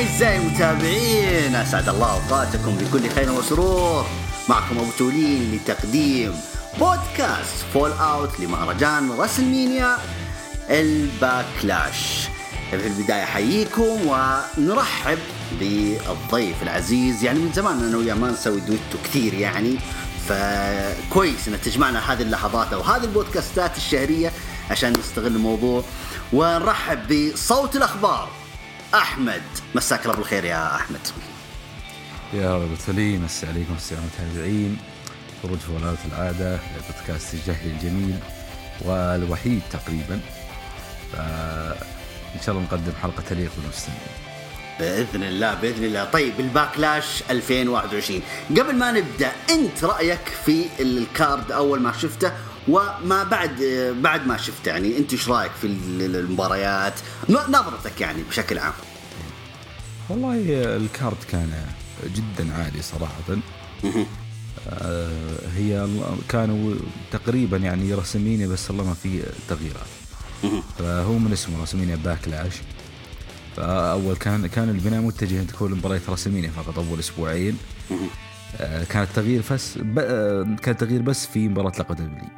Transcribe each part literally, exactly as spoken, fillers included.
أعزائي المتابعين، أسعد الله أوقاتكم بكل خير وسرور. معكم أبو تولين لتقديم بودكاست فول اوت لمهرجان ريسلمانيا باكلاش. في البداية حييكم ونرحب بالضيف العزيز. يعني من زمان أنا وياه ما نسوي دويتو كثير، يعني فكويس أن تجمعنا هذه اللحظات أو هذه البودكاستات الشهرية عشان نستغل الموضوع. ونرحب بصوت الأخبار أحمد. مساك الله بالخير يا أحمد. يا رب سليم. مساء عليكم السلام المتابعين. هروج فولاوت العادة، البودكاست الجهري الجميل والوحيد تقريبا. إن شاء الله نقدم حلقة تليق بالمستمعين بإذن الله بإذن الله. طيب، الباكلاش ألفين وواحد وعشرين، قبل ما نبدأ أنت رأيك في الكارد أول ما شفته وما بعد بعد ما شفت، يعني انت ايش رايك في المباريات، نظرتك يعني بشكل عام؟ والله الكارد كان جدا عالي صراحه. هي كانوا تقريبا يعني رسميني، بس الله ما في تغييرات. فهو من اسمه رسميني باكلاش، فاول كان كان البناء متجه ان تكون مباريات رسميني فقط اول اسبوعين. كان التغيير بس كان تغيير بس في مباراه لقب البلي.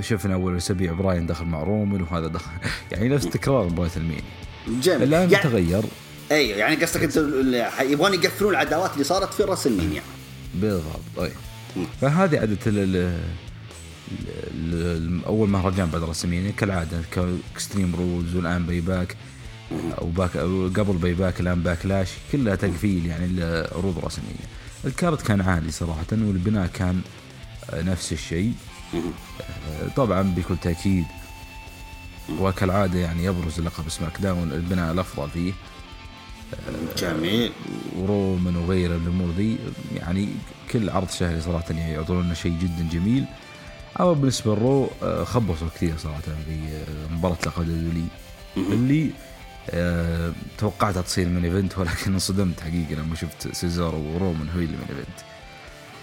شفنا أول أسبوع براين دخل مع رومان، وهذا دخل يعني نفس تكرار مباراة المين. الآن يعني تغير. أيوة، يعني قصدك أنت يبغون يقفلون العداوات اللي صارت في رأس المين يعني. بالضبط. أي. فهذه عادة ال ال أول مهرجان بعد رأس المين كالعادة كاكستريم رولز، والآن بايباك أو باك أو قبل بايباك الآن باكلاش، كلها تقفيل يعني العروض رأس المين. الكارت كان عالي صراحة، والبناء كان نفس الشيء. طبعا بكل تأكيد وكالعادة يعني يبرز لقب سماك داون، البناء الأفضل فيه. جميل. ورومان وغيره من الأمور ذي، يعني كل عرض شهري صراحة يعني يعطونا شيء جدا جميل. أما بالنسبة للرو خبصوا كثير صراحة بمباراة لقب دولي اللي أه توقعتها تصير من إيفنت، ولكن انصدمت حقيقة لما شفت سيزارو ورومان هو اللي من إيفنت.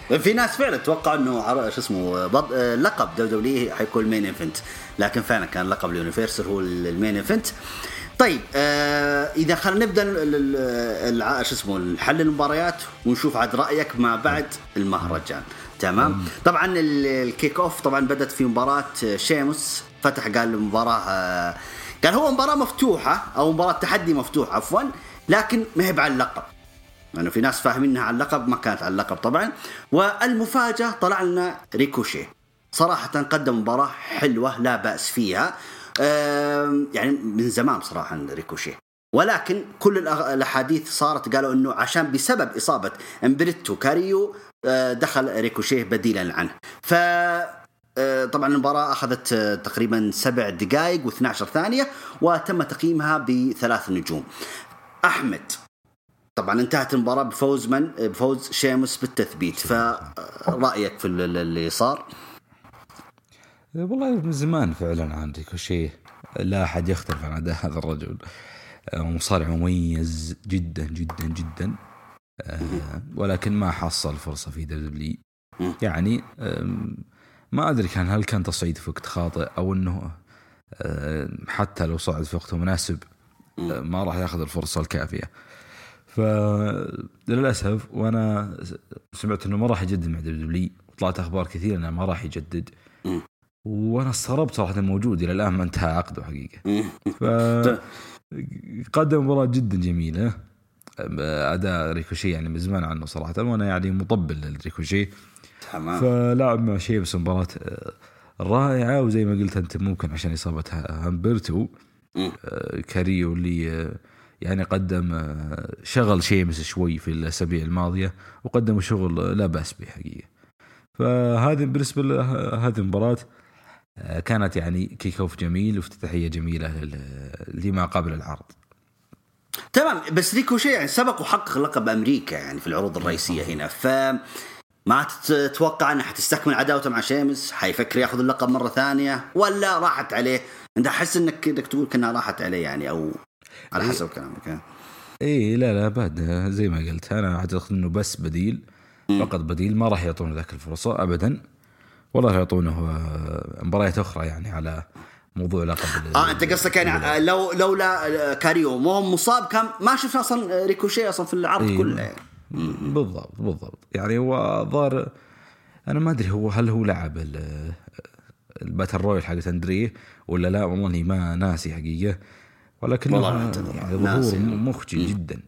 في ناس فعلا توقع انه شو اسمه بض... لقب دولي حيكون مين ايفنت، لكن فعلا كان لقب اليونيفرسال هو المين ايفنت. طيب، آه اذا خلينا نبدا ال... شو اسمه الحل المباريات ونشوف عاد رايك ما بعد المهرجان. تمام. طبعا الكيك اوف طبعا بدت في مباراه شيموس. فتح قال المباراه آه... قال هو مباراه مفتوحه او مباراه تحدي مفتوح عفوا، لكن ما هي على اللقب، لأنه يعني في ناس فاهمينها على اللقب، ما كانت على اللقب طبعا. والمفاجأة طلع لنا ريكوشي. صراحة قدم مباراة حلوة لا بأس فيها، يعني من زمان صراحة ريكوشي. ولكن كل الأحاديث صارت قالوا أنه عشان بسبب إصابة امبريتو كاريو دخل ريكوشي بديلا عنه. ف طبعا المباراة أخذت تقريبا سبع دقائق واثناعش ثانية، وتم تقييمها بثلاث نجوم. أحمد، طبعا انتهت المباراة بفوز من بفوز شيموس بالتثبيت، فرأيك في اللي صار؟ والله من زمان فعلا عندي كل شيء، لا أحد يختلف عن هذا هذا الرجل، مصارع مميز جدا جدا جدا، ولكن ما حصل فرصة في دبليو دبليو إي. يعني ما أدري كان هل كان تصعيد في وقت خاطئ، أو أنه حتى لو صعد في وقت مناسب ما راح يأخذ الفرصة الكافية. فللأسف وأنا سمعت أنه ما راح يجدد مع دبليو دبليو إي، وطلعت أخبار كثيرة أنه ما راح يجدد، وأنا استغربت صراحة الموجود إلى الآن ما انتهى عقده حقيقة. فقدم مباراة جدا جميلة، أداء ريكوشي يعني من زمان عنه صراحة، وأنا يعني مطبل للريكوشي، فلاعب مع شيء بس مباراة رائعة. وزي ما قلت أنت ممكن عشان إصابتها همبرتو كاريو اللي يعني قدم شغل شيمس شوي في الأسابيع الماضية، وقدم شغل لا بأس به حقيقة. فهذه بالنسبة لهذه المباراة كانت يعني كيكوف جميل وافتتاحية جميلة لما قبل العرض. تمام. بس ريكوشي يعني سبق وحقق لقب أمريكا يعني في العروض الرئيسية هنا، فما تتوقع أنه حتستكمل عداوته مع شيمس؟ حيفكر يأخذ اللقب مرة ثانية ولا راحت عليه؟ أنت حس أنك تقول كأنها راحت عليه يعني، أو على حسب كلامك؟ إيه لا لا بعد زي ما قلت أنا أعتقد إنه بس بديل فقط، بديل ما راح يعطونه ذاك الفرصة أبدا، ولا راح يعطونه مباريات أخرى يعني على موضوع لقب. اه انت قصدك يعني لو لولا كاريو مو مصاب كان ما شفنا اصلا ريكوشي اصلا في العرض إيه كله يعني. بالضبط بالضبط يعني هو ظهر انا ما ادري هو هل هو لعب الباتل رويال حق اندريه ولا لا والله ما ناسي حقيقه، ولكن يعني ظهور مخجل جدا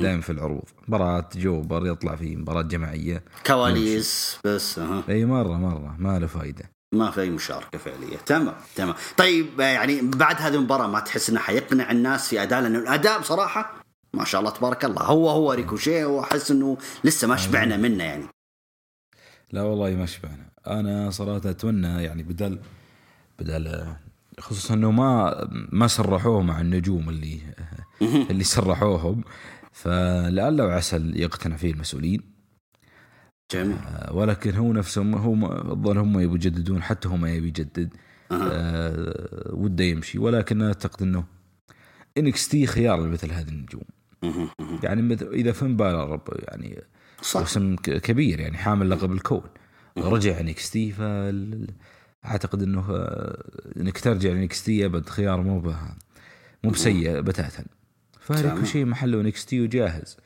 دائم في العروض، مباراة جوبر يطلع فيه مباراة جماعية كواليس بس ها اي مرة مرة ما له فايدة، ما في أي مشاركة فعلية. تمام تمام. طيب يعني بعد هذه المباراة ما تحس إنه حيقنع الناس في أداء، لأنه الأداء بصراحة ما شاء الله تبارك الله هو هو ريكوشي، وأحس إنه لسه ما شبعنا منه يعني. لا والله ما شبعنا. أنا صراحة أتمنى يعني بدل بدل خصوصا إنه ما ما سرحوه مع النجوم اللي اللي سرحوهم، فلعل وعسل يقتنع فيه المسؤولين. جميل. ولكن هو نفسهم هم الظل هم يبوا يجددون، حتى هم يبي يجدد أه. أه وده يمشي، ولكن أعتقد إنه إن إكس تي خيار مثل هذه النجوم أه. يعني إذا فين بالرب يعني اسم كبير يعني حامل لقب الكون أه. رجع إن إكس تي، فأعتقد إنه إنك ترجع إن إكس تي أبد خيار مو بها مو بسيء بتاتا، فريكوشي محله إن إكس تي وجاهز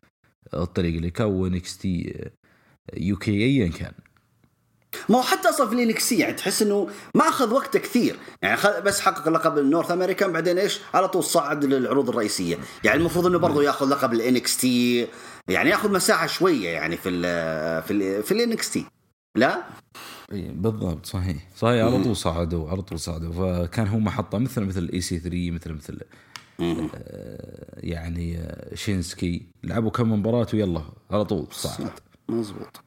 الطريق اللي كون إن إكس تي يو كي ايا كان. ما حتى اصلا في الانكسي يعني تحس انه ما اخذ وقت كثير يعني، بس حقق لقب النورث امريكان بعدين ايش على طول صعد للعروض الرئيسيه، يعني المفروض انه برضه ياخذ لقب الانكسي يعني ياخذ مساحه شويه يعني في ال في ال في الانكسي. لا بالضبط صحيح صحيح على طول صعدوا على طول صعدوا، فكان هم محطه مثل مثل اي سي ثلاثة مثل مثل آه يعني شينسكي، لعبوا كم مباراه ويلا على طول صعد. مزبوط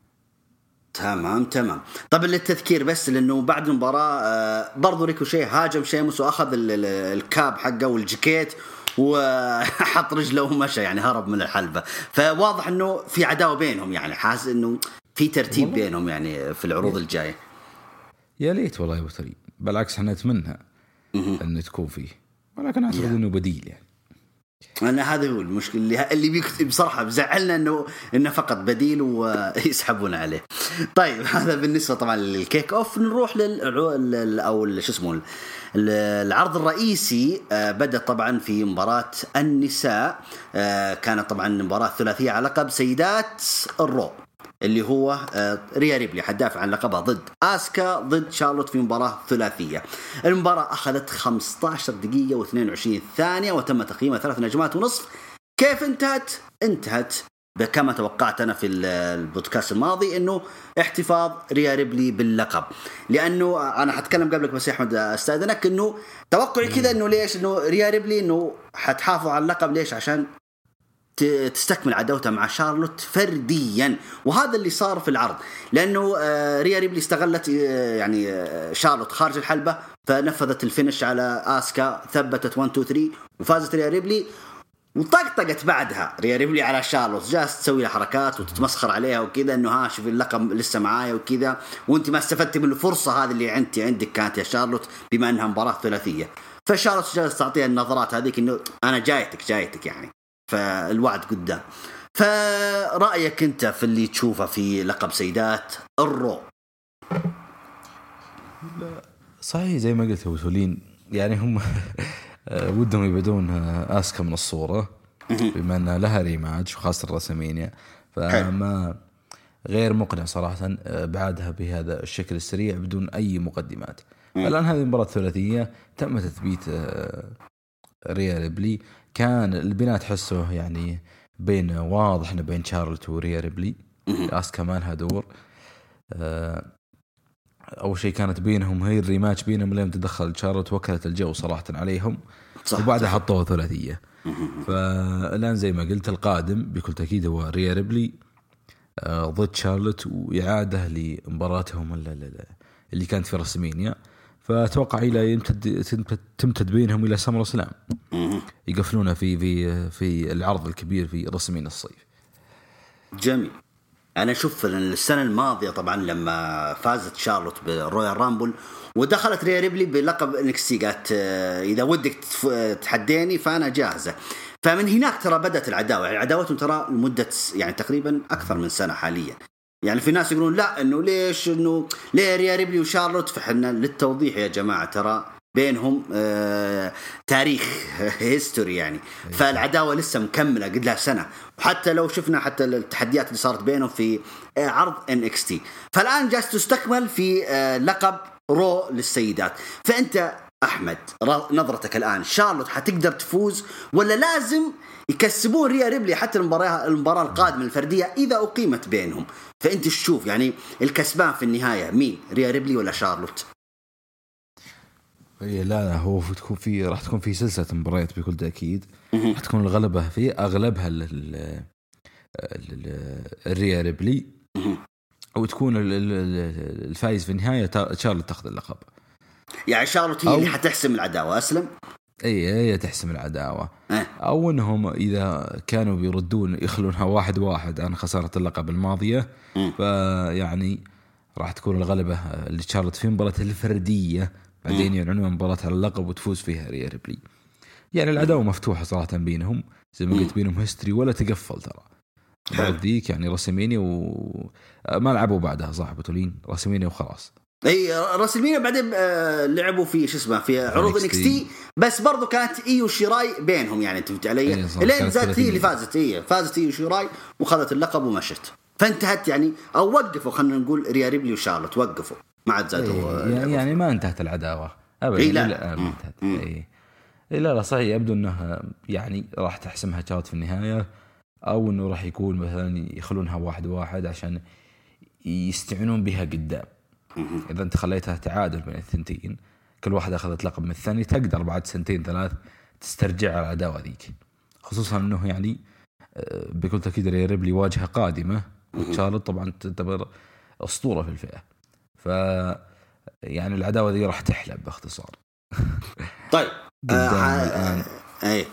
تمام تمام. طب للتذكير بس لأنه بعد المباراة برضو ريكوشي هاجم شيموس وأخذ الكاب حقه والجاكيت وحط رجله ومشى يعني هرب من الحلبة، فواضح أنه في عداوة بينهم يعني، حاس أنه في ترتيب بينهم يعني في العروض الجاية. يا ليت والله يا أبو تولين، بالعكس أنا أتمنى أن تكون فيه، ولكن أعتقد أنه بديل يعني. أنا هذا هو المشكلة اللي اللي بيكت بصراحة بزعلنا إنه إنه فقط بديل ويسحبون عليه. طيب هذا بالنسبة طبعا للكيك أوف. نروح لل أو شو اسمه العرض الرئيسي. بدأ طبعا في مباراة النساء، كانت طبعا مباراة ثلاثية على لقب سيدات الرو اللي هو ريا ريبلي حدافع عن لقبها ضد آسكا ضد شارلوت في مباراة ثلاثية. المباراة أخذت خمسة عشر دقيقة واثنين وعشرين ثانية وتم تقييمها ثلاث نجمات ونصف. كيف انتهت؟ انتهت بكما توقعت أنا في البودكاست الماضي، أنه احتفاظ ريا ريبلي باللقب، لأنه أنا هتكلم قبلك بس يا أحمد أستاذنك، أنه توقعي كذا أنه ليش أنه ريا ريبلي أنه هتحافظ على اللقب، ليش؟ عشان تستكمل عداوتها مع شارلوت فرديا، وهذا اللي صار في العرض، لأنه ريا ريبلي استغلت يعني شارلوت خارج الحلبة فنفذت الفينش على آسكا، ثبتت واحد اثنين ثلاثة وفازت ريا ريبلي. وطقطقت بعدها ريا ريبلي على شارلوت، جالس تسوي لها حركات وتتمسخر عليها وكذا، انه ها شوف اللقب لسه معايا وكذا، وانت ما استفدت من الفرصة هذه اللي انت عندك كانت يا شارلوت بما انها مباراة ثلاثية. فشارلوت جالس تعطيها النظرات هذيك انه انا جايتك جايتك يعني، فالوعد قدام. فرأيك أنت في اللي تشوفه في لقب سيدات الرو؟ صحيح زي ما قلت أبو تولين، يعني هم ودهم يبدون آسكا من الصورة بما أنها لها ريماتش وخاصة الرسمينيا، فما غير مقنع صراحة بعدها بهذا الشكل السريع بدون أي مقدمات. الآن هذه المباراة الثلاثية تم تثبيت ريا ريبلي، كان البناء تحسه يعني بين واضح انه بين شارلوت وريا ريبلي، آسكا ما لها دور. اول شيء كانت بينهم هي الريماتش بينهم لين تدخل شارلوت وكلت الجو صراحه عليهم، وبعدها حطوها ثلاثيه. فالان زي ما قلت القادم بكل تاكيد هو ريا ريبلي ضد شارلوت، واعاده لمباراتهم اللي كانت في رسمينيا، فأتوقع إلى يمتد تمتد بينهم إلى سمر سلام يقفلونها في في في العرض الكبير في رسمين الصيف. جميل. أنا شوف السنة الماضية طبعا لما فازت شارلوت بالرويال رامبل ودخلت ريا ريبلي بلقب إن إكس تي، قالت إذا ودك تحديني فأنا جاهزة، فمن هناك ترى بدأت العداوة. عداوتهم ترى لمدة يعني تقريبا أكثر من سنة حاليا، يعني في ناس يقولون لا انه ليش انه ليه ريا ريبلي وشارلوت، فحنا للتوضيح يا جماعه ترى بينهم تاريخ هيستوري يعني. فالعداوة لسه مكملة قد لها سنة، وحتى لو شفنا حتى التحديات اللي صارت بينهم في عرض إن إكس تي. فالآن جالس تستكمل في لقب رو للسيدات. فأنت أحمد نظرتك الآن، شارلوت حتقدر تفوز ولا لازم يكسبون ريا ريبلي حتى المباراة المباراة القادمة الفردية إذا أقيمت بينهم؟ فأنت تشوف يعني الكسبان في النهاية مين، ريا ريبلي ولا شارلوت؟ لا هو تكون في راح تكون في سلسلة مباريات بكل تأكيد، راح تكون الغلبة في أغلبها الريا ريبلي، وتكون الفائز في النهاية شارلوت تأخذ اللقب. يعني شارلوت هي اللي حتحسم العداوة أسلم. اي هي تحسم العداوة أه. او انهم اذا كانوا بيردون يخلونها واحد واحد عن خسارة اللقب الماضية م. فيعني راح تكون الغلبة اللي شارلوت في مباراتها الفردية، بعدين ينعنون مباراتها اللقب وتفوز فيها ريا ريبلي. يعني العداوة مفتوحة صراحة بينهم، زي ما قلت بينهم هيستوري ولا تقفل ترى بعد ذيك يعني رسميني وما لعبوا بعدها صح أبو تولين، رسميني وخلاص. اي رسلمينيا بعدين لعبوا في شو اسمه في عروض إن إكس تي، بس برضو كانت اي وشيراي بينهم يعني تفت علي لين ذات هي اللي فازت، هي فازت اي وشيراي وخذت اللقب ومشت. فانتهت يعني او وقفوا، خلينا نقول ريا ريبلي وشارلوت وقفوا مع ذاتهم يعني, يعني ما انتهت العداوه ابدا. إيه لا لا ما انتهت. إيه لا لا صحيح، يبدو انها يعني راح تحسمها شارلوت في النهايه، او انه راح يكون مثلا يخلونها واحد واحد عشان يستعنون بها قدام. إذا أنت خليتها تعادل بين الثنتين، كل واحدة أخذت لقب من الثاني، تقدر بعد سنتين ثلاث تسترجع العداوة ذيك، خصوصا أنه يعني بكل تأكيد ريا ريبلي واجهة قادمة، وشارلوت طبعا تعتبر أسطورة في الفئة، ف يعني العداوة ذي راح تحلب باختصار. طيب آه آه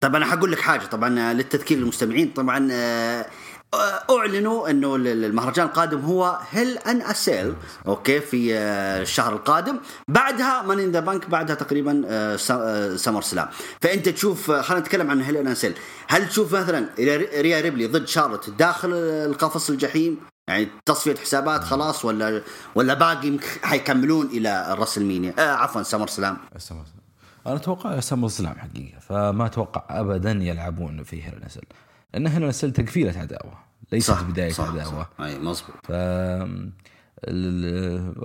طبعا أنا هقول لك حاجة طبعا للتذكير للمستمعين. طبعا آه أعلنوا أنه المهرجان القادم هو هيل أن أسيل أوكي في الشهر القادم، بعدها ماني إن ذا بانك، بعدها تقريبا سمر سلام. فأنت تشوف، خلينا نتكلم عن هيل أن أسيل، هل تشوف مثلا ريا ريبلي ضد شارلوت داخل القفص الجحيم يعني تصفية حسابات خلاص، ولا ولا باقي حيكملون إلى الرسلمينيا آه عفوا سمر سلام؟ أنا أتوقع سمر سلام حقيقة، فما أتوقع أبدا يلعبون في هيل أن أسيل، لأن هنا نسل تقفيلة عداوة ليست صح بداية صح عداوة. أي مظبوط.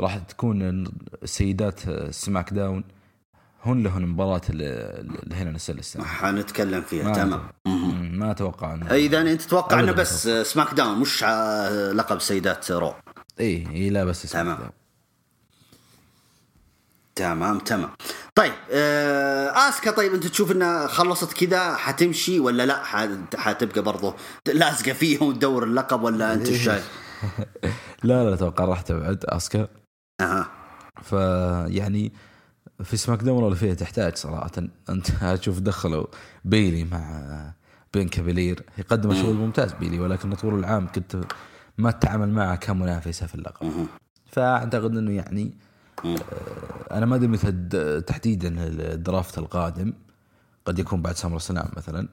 راح تكون السيدات سماك داون هن لهن مباراة اللي هنا نسل السنة حنتكلم فيها. تمام. ما أتوقع. إذا أنت تتوقع أنه بس سماك داون مش لقب سيدات رو؟ إيه إيه لا بس سماك داون. تمام تمام. طيب آسكا، طيب أنت تشوف إنها خلصت كذا حتمشي ولا لا حتبقى برضه لازقة فيهم تدور اللقب، ولا أنت شايف؟ لا لا أتوقع راح تبعد آسكا. أها. فيعني في سماك داون ولا فيها تحتاج صراحة. أنت هتشوف دخلوا بيلي مع بيانكا بيلير، يقدم شغل ممتاز بيلي، ولكن طول العام كنت ما تتعامل معه كمنافسة في اللقب. فأعتقد إنه يعني أنا ما أدري تحديدا الدرافت القادم، قد يكون بعد سمر سلام مثلا،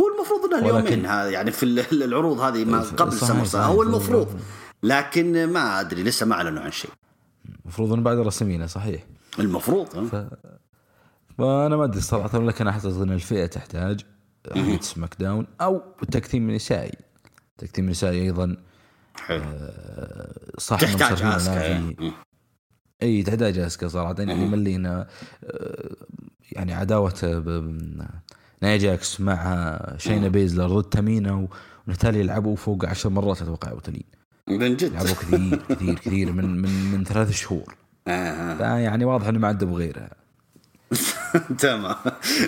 هو المفروض أنه اليومين هذا يعني في العروض هذه ما قبل سمر سلام هو المفروض، لكن ما أدري لسه ما أعلنوا عن شيء، المفروض أنه بعد رسمينا صحيح المفروض. ف... فأنا ما أدري صراحة، لكن أعتقد أن الفئة تحتاج حقيقة سماك داون أو تكتيم نسائي. تكتيم نسائي أيضا صح تحتاج آسكا، اي تحتاج اسكا صراحه يعني ملينا يعني عداوه نايا جاكس مع شينا بيزلر ضد تامينا ونتالي يلعبوا فوق عشر مرات اتوقع أبو تولين، يلعبوا كثير كثير كثير من من من ثلاث شهور يعني واضح انه ما عنده بغيرها. تمام.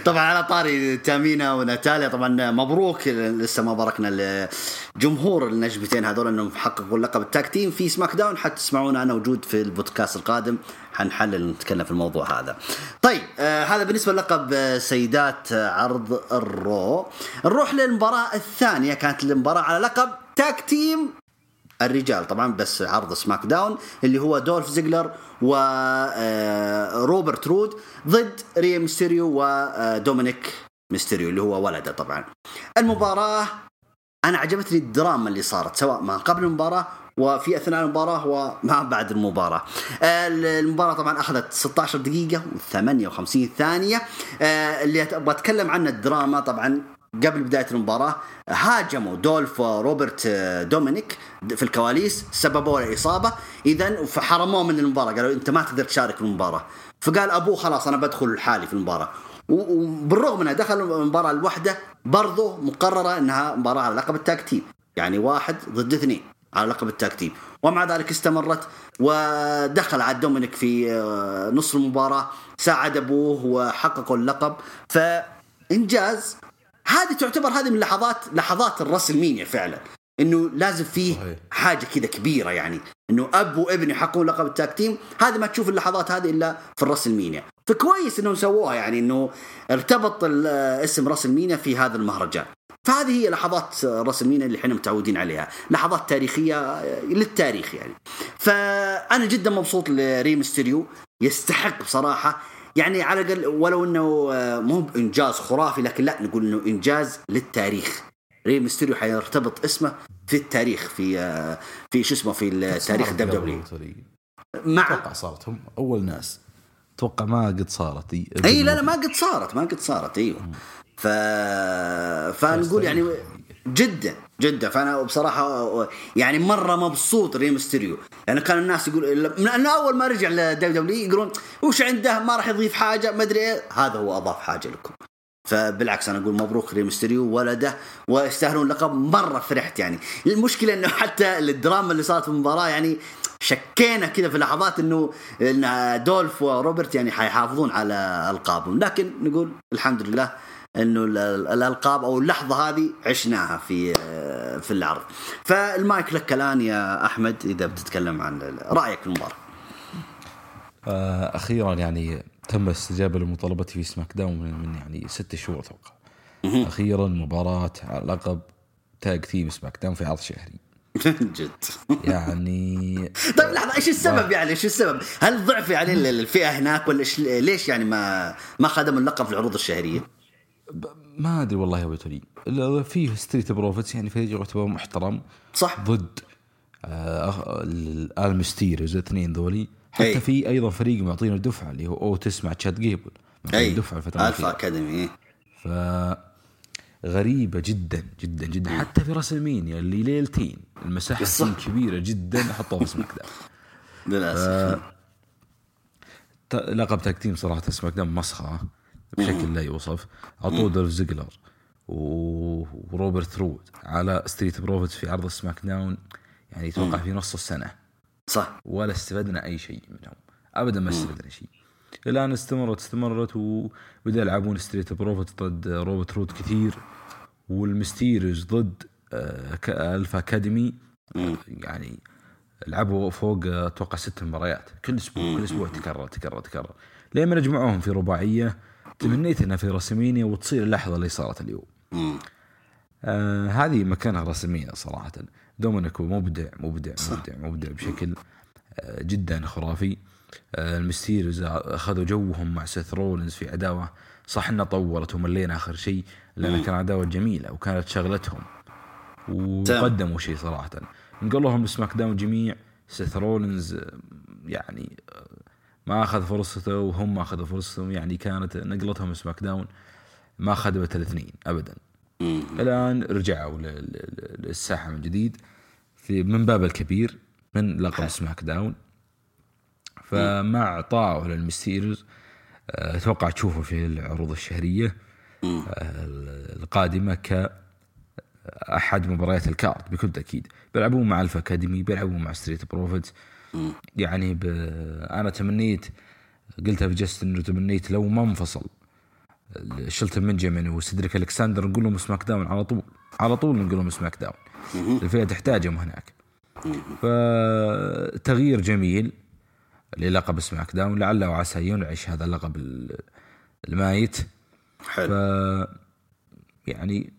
طبعا على طاري تامينا وناتاليا، طبعا مبروك لسه ما باركنا لجمهور النجمتين هذول انهم حققوا اللقب التاك تيم في سماك داون، حتى تسمعونا انا وجود في البودكاست القادم حنحلل نتكلم في الموضوع هذا. طيب آه هذا بالنسبه للقب سيدات عرض الرو. نروح للمباراه الثانيه، كانت المباراه على لقب تاك تيم الرجال طبعا بس عرض سماك داون، اللي هو دولف زيغلر وروبرت رود ضد ريا ميستيريو ودومينيك ميستيريو اللي هو ولده. طبعا المباراة أنا عجبتني الدراما اللي صارت سواء ما قبل المباراة وفي أثناء المباراة وما بعد المباراة. المباراة طبعا أخذت ستة عشر دقيقة وثمانية وخمسين ثانية. اللي بتكلم عنه الدراما طبعا قبل بداية المباراة هاجموا دولف روبرت دومينيك في الكواليس, سببوا له إصابة إذن فحرموه من المباراة, قالوا أنت ما تقدر تشارك في المباراة. فقال أبوه خلاص أنا بدخل حالي في المباراة, وبالرغم أنها دخل المباراة الوحدة برضو مقررة أنها مباراة على لقب التاج تيم, يعني واحد ضد اثنين على لقب التاج تيم, ومع ذلك استمرت. ودخل على دومينيك في نص المباراة, ساعد أبوه وحققوا اللقب. فإنجاز هذه تعتبر هذه من لحظات لحظات الرسلمينيا فعلا, انه لازم فيه حاجه كذا كبيره, يعني انه اب وابن يحققون لقب التاكتيم. هذه ما تشوف اللحظات هذه الا في الرسلمينيا, فكويس انهم سووها, يعني انه ارتبط اسم رسلمينيا في هذا المهرجان. فهذه هي لحظات رسلمينيا اللي احنا متعودين عليها, لحظات تاريخيه للتاريخ يعني. فانا جدا مبسوط لريمستيريو, يستحق بصراحه, يعني على الأقل ولو أنه مو بإنجاز خرافي, لكن لا نقول أنه إنجاز للتاريخ. ري ميستيريو حيرتبط اسمه في التاريخ, في في شو اسمه في التاريخ الدولي. مع توقع صارت هم أول ناس, توقع ما قد صارت أي الموضوع. لا لا ما قد صارت ما قد صارت أيوه. ف فنقول يعني جدا جدا. فأنا بصراحة يعني مرة مبسوط ري ميستيريو, يعني كان الناس يقول من أول ما رجع للدبليو دبليو إي يقولون وش عنده ما راح يضيف حاجة ما أدري إيه, هذا هو أضاف حاجة لكم. فبالعكس أنا أقول مبروك ري ميستيريو ولده, ويستاهلون لقب. مرة فرحت يعني. المشكلة إنه حتى الدراما اللي صارت في المباراة يعني شكينا كذا في لحظات إنه دولف وروبرت يعني حيحافظون على ألقابهم, لكن نقول الحمد لله إنه الألقاب أو اللحظة هذه عشناها في في العرض. فالمايك لك الآن يا أحمد إذا بتتكلم عن رأيك في المباراة. أخيرا يعني تم استجابة لمطالبتي في سماك داون من يعني ست شهور أتوقع. أخيرا مباراة على لقب تاج تيم سماك داون في عرض شهري. جد يعني. طيب لحظة, إيش السبب يعني إيش السبب؟ هل ضعف يعني الفئة هناك ولا ليش يعني ما ما خدموا اللقب في العروض الشهرية؟ ما أدري والله يا أبو تولين. فيه ستريت بروفيتس يعني فريق يعتبر محترم صح, ضد المستيريوز الاثنين ذولي. حتى أي. في أيضا فريق معطينا دفعة اللي هو أوتس مع تشاد جيبل, دفعة الفترة ألفا أكاديمي. فغريبة جدا جدا جدا. حتى في رسلمينيا اللي ليلتين المساحة كبيرة جدا حطوها في سماك داون للأسف. ف... لقب تكتيم صراحة سماك داون مسخرة بشكل لا يوصف. عطوه دولف زيغلر وروبرت رود على ستريت بروفيتس في عرض سماك داون, يعني توقع في نص السنة صح, ولا استفدنا أي شيء منهم أبدا, ما استفدنا شيء. الآن استمرت استمرت وبدأ يلعبون ستريت بروفيتس ضد روبرت رود كثير, والمستيريوز ضد ألفا أكاديمي. يعني لعبوا فوق توقع ست مباريات كل أسبوع كل أسبوع تكرر تكرر تكرر لما نجمعهم في رباعية. تمنيت أنها في رسمينيا وتصير اللحظة اللي صارت اليوم. آه هذه مكانها رسمينيا صراحة. دومينيك مبدع مبدع مبدع مبدع بشكل آه جدا خرافي. آه المستيريوز أخذوا جوهم مع سيث رولينز في عداوة صح إنها طولت وملينا آخر شيء, لأنها كان عداوة جميلة وكانت شغلتهم وقدموا شيء صراحة. نقول لهم بسماك داون جميع سيث رولينز يعني ما أخذ فرصته وهم أخذوا فرصتهم, يعني كانت نقلتهم سماك داون ما خدمت الاثنين أبدا. الآن رجعوا للساحة من جديد في من باب الكبير من لقب سماك داون, فما أعطاه للمستيريوز. أتوقع تشوفه في العروض الشهرية القادمة كأحد مباريات الكارت بكل تأكيد. بيلعبون مع ألفا أكاديمي, بيلعبون مع ستريت بروفيتس. يعني ب... أنا تمنيت قلتها في جست إنه تمنيت لو ما انفصل شلتن منجمن وسيدريك ألكساندر نقول لهم سماك داون على طول على طول نقول لهم سماك داون, الفئة تحتاجهم هناك. فتغيير جميل للقب سماك داون, لعل وعسى ينعش هذا اللقب المايت. ف... يعني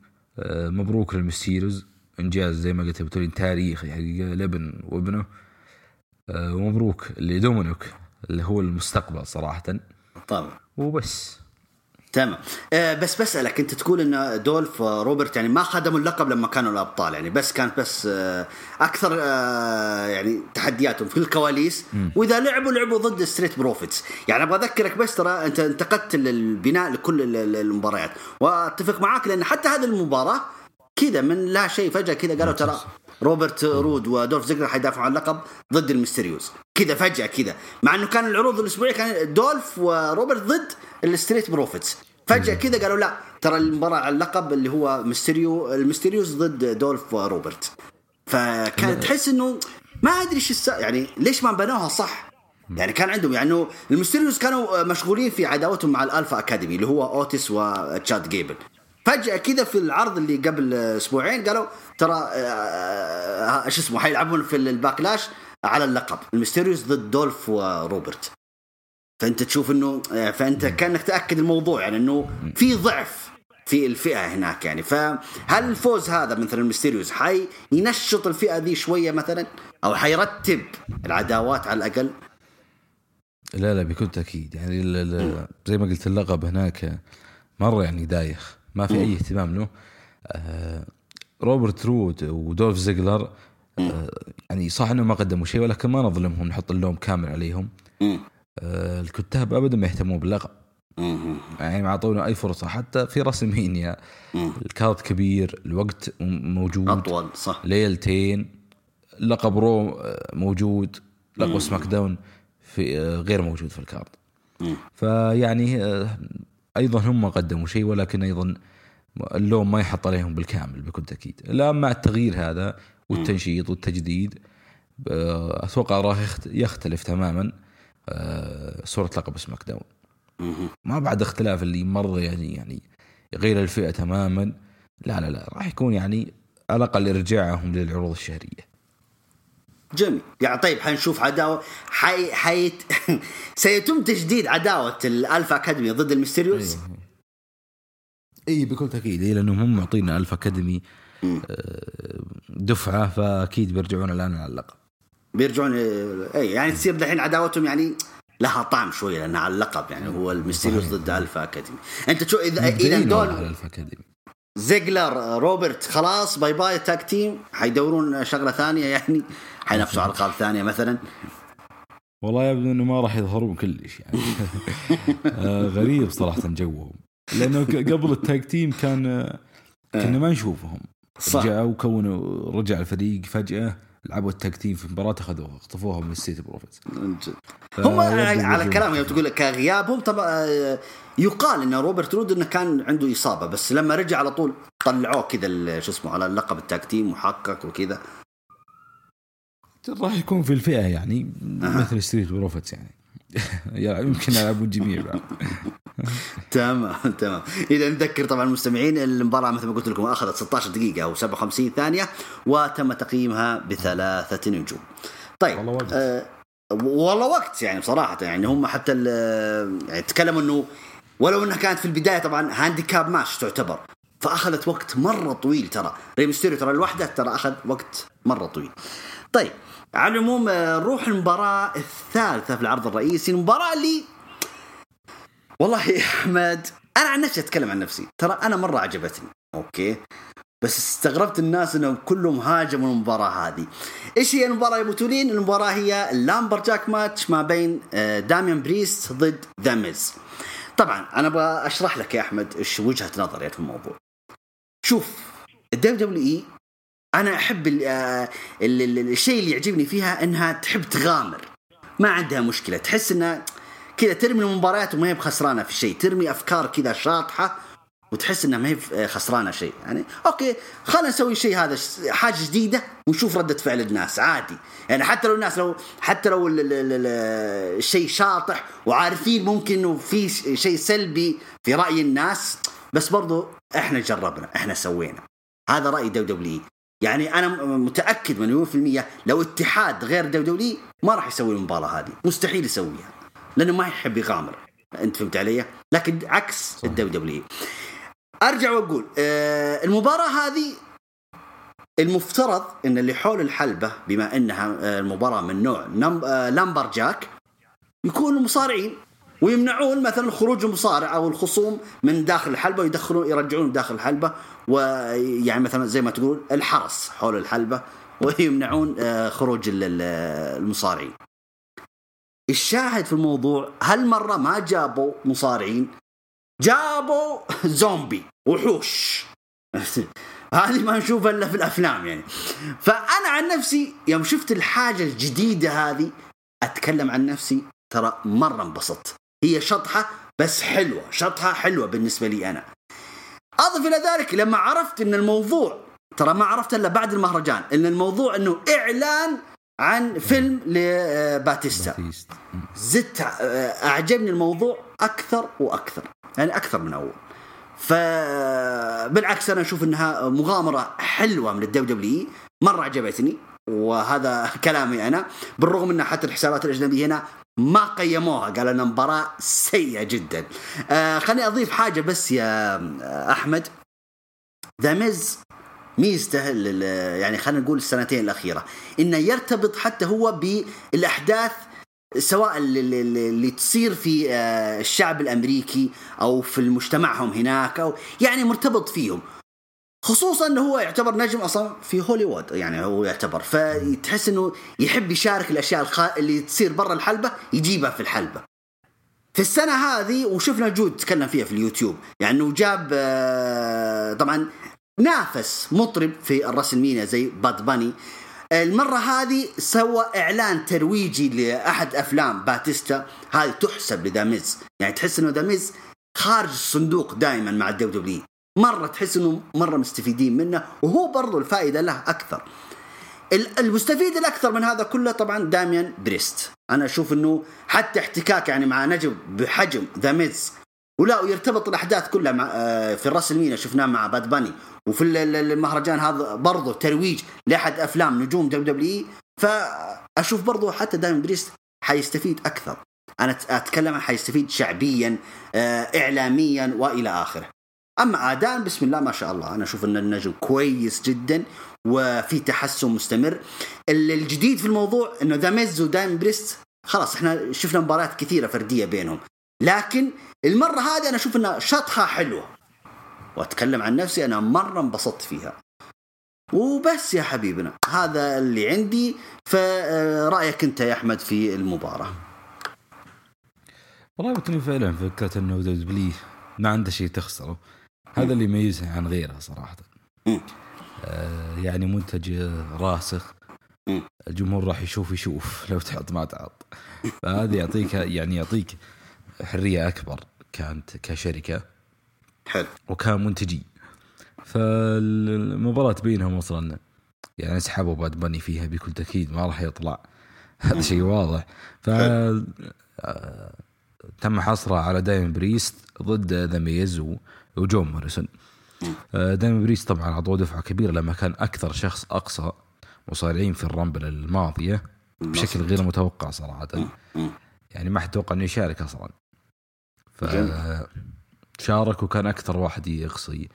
مبروك للمستيريوز, إنجاز زي ما قلت بتقولين تاريخي حقيقة لابن وابنه. ومبروك لدومينيك اللي هو المستقبل صراحة طبعا وبس. تمام. آه بس بسألك انت تقول ان دولف روبرت يعني ما خدموا اللقب لما كانوا الابطال يعني بس كانت بس آه اكثر آه يعني تحدياتهم في الكواليس م. واذا لعبوا لعبوا ضد ستريت بروفيتس. يعني ابغى اذكرك بس ترى انت انتقدت البناء لكل المباريات واتفق معاك لان حتى هذه المباراة كده من لا شيء فجأة كده قالوا ترى روبرت رود ودولف زيغلر حيدافعوا عن اللقب ضد الميستيريوز كده فجأة كده مع انه كان العروض الاسبوعية كان دولف وروبرت ضد الستريت بروفيتس فجأة كده قالوا لا ترى المباراة على اللقب اللي هو ميستيريو الميستيريوز ضد دولف وروبرت. فكانت تحس انه ما ادري ايش الس... يعني ليش ما بنوها صح يعني كان عندهم يعني الميستيريوز كانوا مشغولين في عداوتهم مع الألفا أكاديمي اللي هو أوتس وتشاد جيبل فجأة كده في العرض اللي قبل أسبوعين قالوا ترى إيش اسمه حيلعبون في الباكلاش على اللقب الميستيريوز ضد دولف وروبرت. فأنت تشوف إنه فأنت كأنك تأكد الموضوع يعني إنه في ضعف في الفئة هناك يعني. فهل الفوز هذا مثلا الميستيريوز حي ينشط الفئة دي شوية مثلا أو حيرتب العداوات على الأقل؟ لا لا بكل تأكيد يعني زي ما قلت اللقب هناك مرة يعني دايخ ما في أي اهتمام له. آه روبرت رود ودولف زيغلر آه يعني صح إنه ما قدموا شيء ولكن ما نظلمهم نحط اللوم كامل عليهم. آه الكتاب أبدا ما يهتمون باللقب يعني ما عطونا أي فرصة حتى في رسمينيا الكارت كبير الوقت موجود أطول صح ليلتين لقب رو موجود لقب سماك داون في آه غير موجود في الكارت فيعني آه أيضا هم ما قدموا شيء ولكن أيضا اللوم ما يحط عليهم بالكامل بكل تأكيد. لا مع التغيير هذا والتنشيط والتجديد أتوقع راح يختلف تماما صورة لقب سماك داون ما بعد اختلاف اللي مرة يعني يعني غير الفئة تماما لا لا لا راح يكون يعني على الأقل إرجاعهم للعروض الشهرية. جميل يعني طيب حنشوف عداوة حي... حي... سيتم تجديد عداوة الألفا أكاديمي ضد الميستيريوز. أي بكل تأكيد لأنهم هم معطينا ألفا أكاديمي دفعة فأكيد بيرجعون الآن على اللقب بيرجعون أي يعني تصير دحين عداوتهم يعني لها طعم شوية لأنها على اللقب يعني هو الميستيريوز ضد ألفا أكاديمي. أنت شو إذا إذا دول زيغلر روبرت خلاص باي باي تاك تيم حيدورون شغلة ثانية يعني حينفسوا على القاب ثانية مثلا. والله يبدو أنه ما راح يظهرون كلش يعني غريب صراحة جوهم لأنه قبل التاك تيم كان كنا ما نشوفهم رجعوا وكونوا رجع الفريق فجأة لعبوا التاك تيم في مباراة أخذوها اخطفوها من السيتي بروفيتس هم على الكلام يوم تقول كغيابهم طبعا يقال إن روبرت رود إنه كان عنده إصابة بس لما رجع على طول طلعوه كذا شو اسمه على اللقب التاك تيم محقق وكذا راح يكون في الفئة يعني أه. مثل ستريت بروفيتس يعني يمكن يلعبوا الجميع تمام تمام. إذا نذكر طبعا المستمعين المباراة مثل ما قلت لكم أخذت ستة عشر دقيقة أو سبعة وخمسين ثانية وتم تقييمها بثلاثة نجوم. طيب والله وقت آه والله وقت يعني بصراحة يعني هم حتى يعني تكلموا إنه ولو إنها كانت في البداية طبعا هانديكاب ماتش تعتبر فأخذت وقت مرة طويل ترى ريمستيريو ترى الوحدة ترى أخذ وقت مرة طويل. طيب على العموم نروح المباراة الثالثة في العرض الرئيسي المباراة اللي والله يا أحمد أنا عن نفسي أتكلم عن نفسي ترى أنا مرة عجبتني أوكي بس استغربت الناس أنهم كلهم هاجموا المباراة هذه. إيش هي المباراة يا أبو تولين؟ المباراة هي اللامبرجاك ماتش ما بين داميان بريست ضد ذا ميز. طبعا أنا أبغى أشرح لك يا أحمد إيش وجهة نظري في الموضوع. شوف الدبليو دبليو إي أنا أحب ال ال ال الشيء اللي يعجبني فيها أنها تحب تغامر ما عندها مشكلة تحس أنها كذا ترمي المباريات وما هي بخسرانة في شيء ترمي أفكار كذا شاطحة وتحس أنها ما هي خسرانة شيء يعني أوكي خلنا نسوي شيء هذا حاجة جديدة ونشوف ردة فعل الناس عادي يعني حتى لو الناس لو حتى لو الشيء شاطح وعارفين ممكن أنه في شيء سلبي في رأي الناس بس برضو إحنا جربنا إحنا سوينا هذا رأي دبليو دبليو إي. يعني أنا متأكد مليون في المية لو اتحاد غير دولي ما راح يسوي المباراة هذه مستحيل يسويها لأنه ما يحب يغامر أنت فهمت علي لكن عكس الدولي. أرجع وأقول آه المباراة هذه المفترض إن اللي حول الحلبة بما أنها المباراة من نوع لامبرجاك يكونوا مصارعين ويمنعون مثلا خروج المصارع او الخصوم من داخل الحلبه، ويدخلون يرجعون داخل الحلبه، ويعني مثلا زي ما تقول الحرس حول الحلبه، ويمنعون خروج المصارعين. الشاهد في الموضوع هالمره ما جابوا مصارعين، جابوا زومبي وحوش هذه ما نشوفها الا في الافلام يعني. فانا عن نفسي يوم شفت الحاجه الجديده هذه، اتكلم عن نفسي ترى مره انبسطت، هي شطحه بس حلوه، شطحه حلوه بالنسبه لي انا. اضف الى ذلك لما عرفت ان الموضوع، ترى ما عرفت الا بعد المهرجان، ان الموضوع انه اعلان عن فيلم لباتيستا، زدت اعجبني الموضوع اكثر واكثر يعني، اكثر من اول. فبالعكس انا اشوف انها مغامره حلوه من الدبليو دبليو اي، مره عجبتني، وهذا كلامي انا، بالرغم ان حتى الحسابات الاجنبيه هنا ما قيموها، قالوا انها مباراه سيئه جدا. آه خليني اضيف حاجه بس يا احمد، ذا ميز ميزته يعني خلينا نقول السنتين الاخيره انه يرتبط حتى هو بالاحداث، سواء اللي, اللي تصير في الشعب الامريكي او في مجتمعهم هناك، او يعني مرتبط فيهم، خصوصا انه هو يعتبر نجم اصلا في هوليوود يعني، هو يعتبر، فتحس انه يحب يشارك الاشياء اللي تصير برا الحلبه يجيبها في الحلبه في السنه هذه. وشفنا جود تكلم فيها في اليوتيوب يعني، وجاب طبعا نافس مطرب في الرسلمينيا زي باد باني. المرة هذه سوى إعلان ترويجي لأحد أفلام باتيستا، هذه تحسب لداميز يعني، تحس إنه داميز خارج الصندوق دائما مع الدبليو دبليو، مرة تحس إنه مرة مستفيدين منه، وهو برضو الفائدة له أكثر. المستفيد الأكثر من هذا كله طبعا داميان بريست، أنا أشوف إنه حتى احتكاك يعني مع نجم بحجم داميز، ولا ويرتبط الأحداث كلها مع في الرسلمينيا شفناه مع باد باني، وفي المهرجان هذا برضو ترويج لأحد أفلام نجوم دبليو دبليو إي، فأشوف برضو حتى دايم بريست حيستفيد أكثر. أنا أتكلم عن حيستفيد شعبيا إعلاميا وإلى آخره. أما آدان بسم الله ما شاء الله، أنا أشوف أن النجم كويس جدا وفي تحسن مستمر. الجديد في الموضوع أنه داميز ودايم بريست خلاص إحنا شفنا مباريات كثيرة فردية بينهم، لكن المرة هذه أنا أشوف أنها شطحة حلوة، وأتكلم عن نفسي أنا مرة انبسطت فيها. وبس يا حبيبنا هذا اللي عندي، فرأيك أنت يا أحمد في المباراة؟ والله بتني فعلا فكرة أنه دبليو ما عنده شيء تخسره، هذا اللي يميزه عن غيرها صراحة. آه يعني منتج راسخ، الجمهور راح يشوف يشوف لو تحط ما تعط، فهذا يعطيك يعني يعطيك حرية أكبر كانت كشركة حل. وكان منتجي، فالمباراة بينهم وصلنا يعني سحبوا باد باني فيها بكل تأكيد، ما راح يطلع هذا شيء واضح. فتم حصره على دايم بريست ضد ذا ميز وجون موريسون. دايم بريست طبعا عطوه دفعة كبيرة لما كان أكثر شخص أقصى مصارعين في الرامبل الماضية بشكل غير متوقع صراحة، يعني ما حد توقع أنه يشارك أصلا، ف شارك وكان أكثر واحد يقصي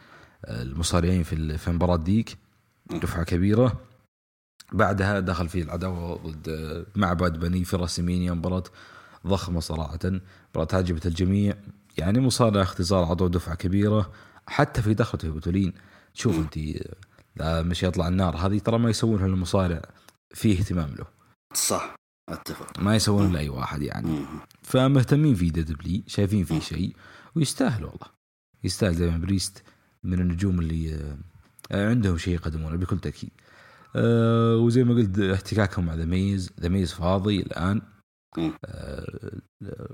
المصارعين في في مباراة ديك دفعة كبيرة. بعدها دخل فيه العداوة ضد مع باد باني في راسمينيا، مباراة ضخمة صراحة، مباراة عجبت الجميع يعني، مصارع اختصار عضو دفعة كبيرة. حتى في دخلته أبو تولين، شوف أنت مش يطلع النار هذه، ترى ما يسوونها المصارع فيه اهتمام له، صح؟ أتفق، ما يسوون لأي واحد يعني، فمهتمين فيه دبلي، شايفين فيه شيء، ويستاهل والله، يستاهل دايما بريست من النجوم اللي عندهم شيء يقدمونه بكل تأكيد. أه وزي ما قلت احتكاكهم مع ذا ميز، ذا ميز فاضي الآن، أه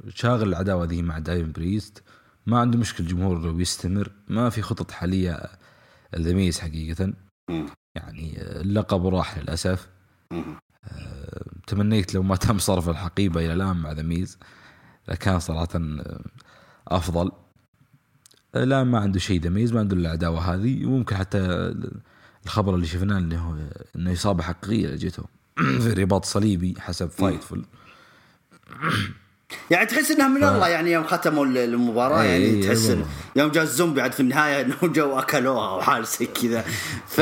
شاغل العداوة ذي مع دايما بريست، ما عنده مشكل جمهور لو يستمر، ما في خطط حالية ذا ميز حقيقة يعني، اللقب راح للأسف. أه تمنيت لو ما تم صرف الحقيبة إلى الآن مع ذا ميز لكان صراحة أفضل. لا ما عنده شيء دميز، ما عنده العداوة هذه، وممكن حتى الخبر اللي شفناه إنه إنه إصابة حقيقية جته في رباط صليبي حسب فايتفول يعني تحس انها من الله يعني يوم ختموا المباراه يعني أي تحس أي يوم جاء الزومبي عاد في النهايه انه جو اكلوها وحال زي كذا ف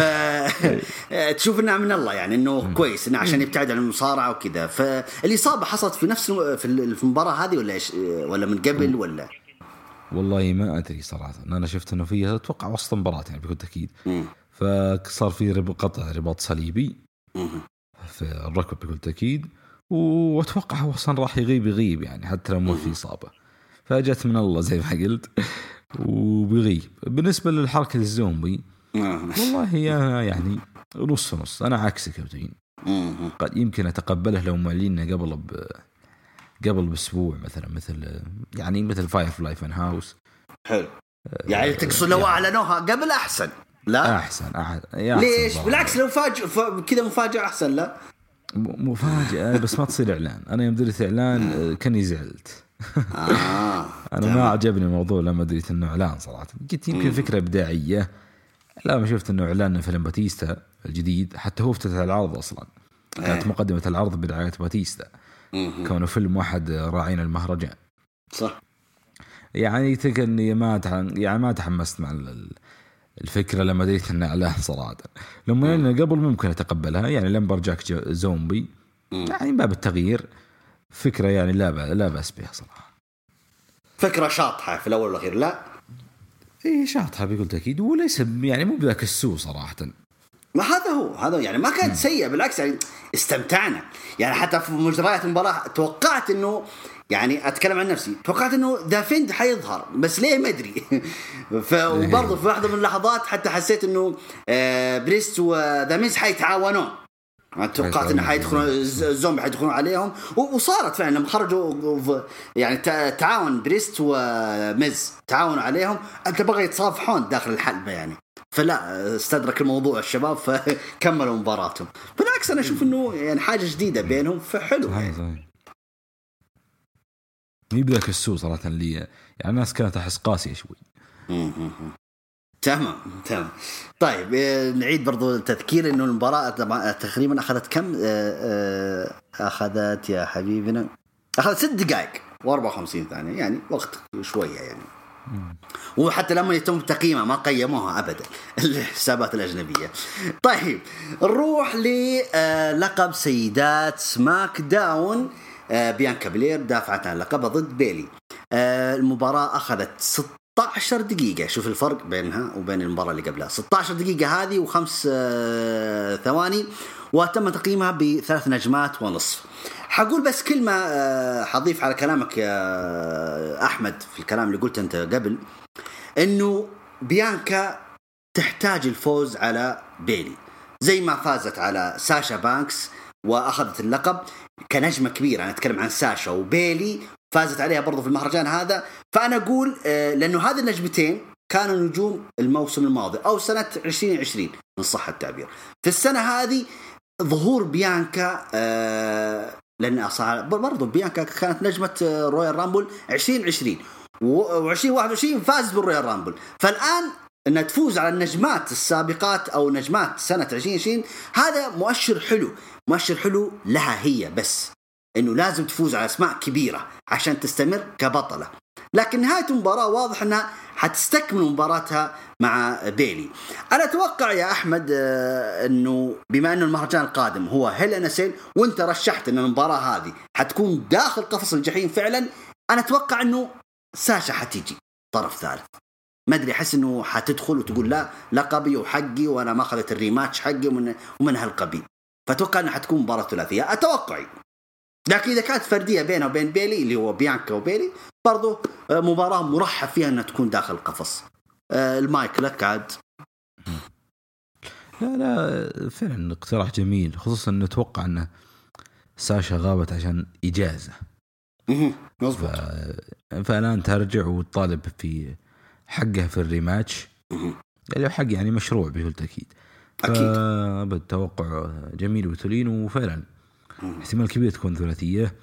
تشوف انها من الله يعني انه كويس انه عشان يبتعد عن المصارعه وكذا. فالاصابه حصلت في نفس في المباراه هذه ولا ولا من قبل ولا والله ما ادري صراحه. انا شفت انه فيها اتوقع وسط المباراه يعني بكل تاكيد فصار في قطع رباط صليبي في الركبه بكل تاكيد واتوقع هو اصلا راح يغيب يغيب يعني حتى لو مو في اصابه فاجت من الله زي ما قلت وبيغيب. بالنسبه للحركه الزومبي والله هي يعني نص نص. انا عكسك يا بتين قد يمكن اتقبله لو معلنا قبل ب... قبل باسبوع مثلا مثل يعني مثل فايف لايف ان هاوس حلو يعني تقصد لو اعلنوها قبل احسن لا احسن احد ليش بالعكس لو فاجئ ف... كذا مفاجاه احسن لا مفاجأة بس ما تصير إعلان. أنا يوم دريت إعلان كني زعلت أنا ما عجبني الموضوع لما دريت إنه إعلان صراحة. قلت يمكن فكرة إبداعية لما شفت إنه إعلان فيلم باتيستا الجديد حتى هو افتتح العرض أصلا كانت مقدمة العرض بدعاية باتيستا كونه فيلم واحد راعين المهرجان صح يعني تكني ما يعني ما تحمست مع الفكرة لما دريت إنه إعلان صراحة. لما أنا قبل ممكن أتقبلها يعني لما برجعك زومبي يعني باب التغيير فكرة يعني لا با لا بأس بها صراحة فكرة شاطحة في الأول والأخير لا إيه شاطحة بكل تأكيد وليس يعني مو بذاك السوء صراحة. ما هذا هو هذا يعني ما كانت سيئة بالعكس يعني استمتعنا يعني حتى في مجريات المباراة توقعت إنه يعني أتكلم عن نفسي توقعت إنه دافيند حيظهر بس ليه ما أدري فوبرضه في واحدة من اللحظات حتى حسيت إنه بريست وذا ميز حيتعاونون توقعت إنه حيدخلون الزومبي حيدخلون عليهم وصارت فعلًا لما خرجوا يعني تعاون بريست وميز تعاونوا عليهم أنت بغى يتصافحون داخل الحلبة يعني فلا استدرك الموضوع الشباب فكملوا مباراتهم. بالعكس أنا أشوف إنه يعني حاجة جديدة بينهم فحلو يعني. يبدأك السوء صراحة لي يعني الناس كانت أحس قاسية شوي. تمام تمام طيب نعيد برضو التذكير إنه المباراة تقريبا أخذت كم أخذت يا حبيبنا أخذت ست دقائق وأربعة وخمسين ثانية يعني وقت شوية يعني وحتى لما يتم تقييمها ما قيموها أبدا الحسابات الأجنبية. طيب نروح للقب سيدات سماك داون. بيانكا بيلير دافعت عن لقبها ضد بيلي. المباراة أخذت ستة عشر دقيقة شوف الفرق بينها وبين المباراة اللي قبلها ستة عشر دقيقة هذه وخمس ثواني وتم تقييمها بثلاث نجمات ونصف. حقول بس كلمة حضيف على كلامك يا أحمد في الكلام اللي قلت أنت قبل أنه بيانكا تحتاج الفوز على بيلي زي ما فازت على ساشا بانكس وأخذت اللقب كنجمة كبيرة. أنا أتكلم عن ساشا وبيلي فازت عليها برضو في المهرجان هذا فأنا أقول لأنه هذه النجمتين كانوا نجوم الموسم الماضي أو سنة عشرين عشرين من صح التعبير. في السنة هذه ظهور بيانكا لأن أصلا برضو بيانكا كانت نجمة رويال رامبل عشرين عشرين وعشرين واحد وعشرين فاز بالرويال رامبل فالآن أنها تفوز على النجمات السابقات أو نجمات سنة عشرين عشرين هذا مؤشر حلو مؤشر حلو لها هي بس أنه لازم تفوز على أسماء كبيرة عشان تستمر كبطلة. لكن نهاية المباراة واضح أنها حتستكمل مباراتها مع بيلي. أنا أتوقع يا أحمد أنه بما أنه المهرجان القادم هو هيلينا سيل وانت رشحت أن المباراة هذه حتكون داخل قفص الجحيم فعلا أنا أتوقع أنه ساشا حتيجي طرف ثالث ما أدري أحس أنه حتدخل وتقول لا لقبي وحقي وأنا ما أخذت الريماتش حقي ومن, ومن هالقبيل فأتوقع أنها حتكون مباراة ثلاثية أتوقعي. لكن إذا كانت فردية بينه وبين بيلي اللي هو بيانكا وبيلي برضو مباراة مرحب فيها أنها تكون داخل القفص. المايك لك عاد. لا لا فعلا اقتراح جميل خصوصا أنه أتوقع أن ساشا غابت عشان إجازة مظبوط فالآن ترجع وتطالب في حقها في الريماتش اللي حق يعني مشروع بكل تأكيد أكيد بالتوقع جميل وتولين وفعلا احتمال كبير تكون ثلاثية.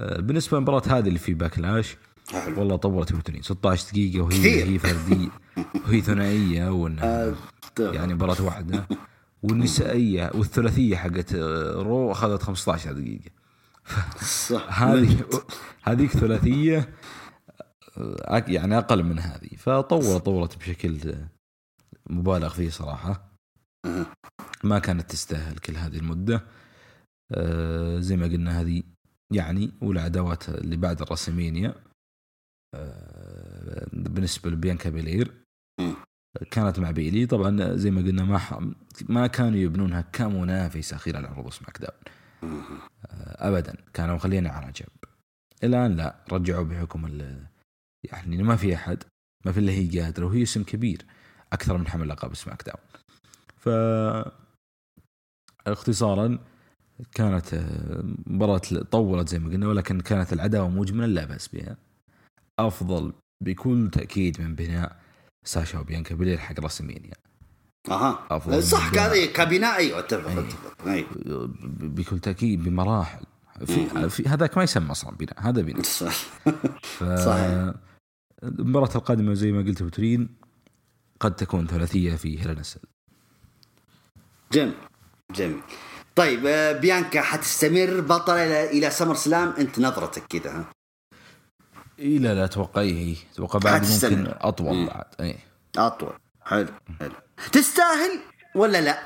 بالنسبة لمباراة هذه اللي في باكلاش والله طورت أبو تولين ستة عشر دقيقة وهي هي فردية وهي ثنائية وإنها يعني مباراة واحدة والنسائية والثلاثية حقت رو أخذت خمسة عشر دقيقة صح. هذه هذيك ثلاثية يعني أقل من هذه، فطورة طورت بشكل مبالغ فيه صراحة، ما كانت تستاهل كل هذه المدة. زي ما قلنا هذه يعني، والعداوات اللي بعد الرسمينيا بالنسبة لبيانكا بيلير كانت مع بيلي، طبعا زي ما قلنا ما ما كانوا يبنونها كمنافسة خلال عروض سماك داون أبدا، كانوا خلينا على جنب. الآن لا، رجعوا بحكم يعني ما في أحد، ما في إلا هي قادرة، وهي اسم كبير أكثر من حمل لقب سماك داون. فاختصارا كانت مباراة طولت زي ما قلنا، ولكن كانت العداوة مجملة لا بأس بها، أفضل بكل تأكيد من بناء ساشا وبيانكا بيلير حق رسمينيا. أها صح، كبناء أيوة اتفق أي. بكل تأكيد بمراحل، في, في هذاك ما يسمى أصلا بناء، هذا بناء صح. المباراة القادمة زي ما قلت بترين قد تكون ثلاثية في هيل ان سيل. جميل جميل. طيب بيانكا حتستمر بطلة إلى إلى سمر سلام، أنت نظرتك كده ها؟ إلى لا توقعيه، توقع بعد ممكن أطول مم. بعد أي أطول. حلو حلو. تستاهل ولا لا؟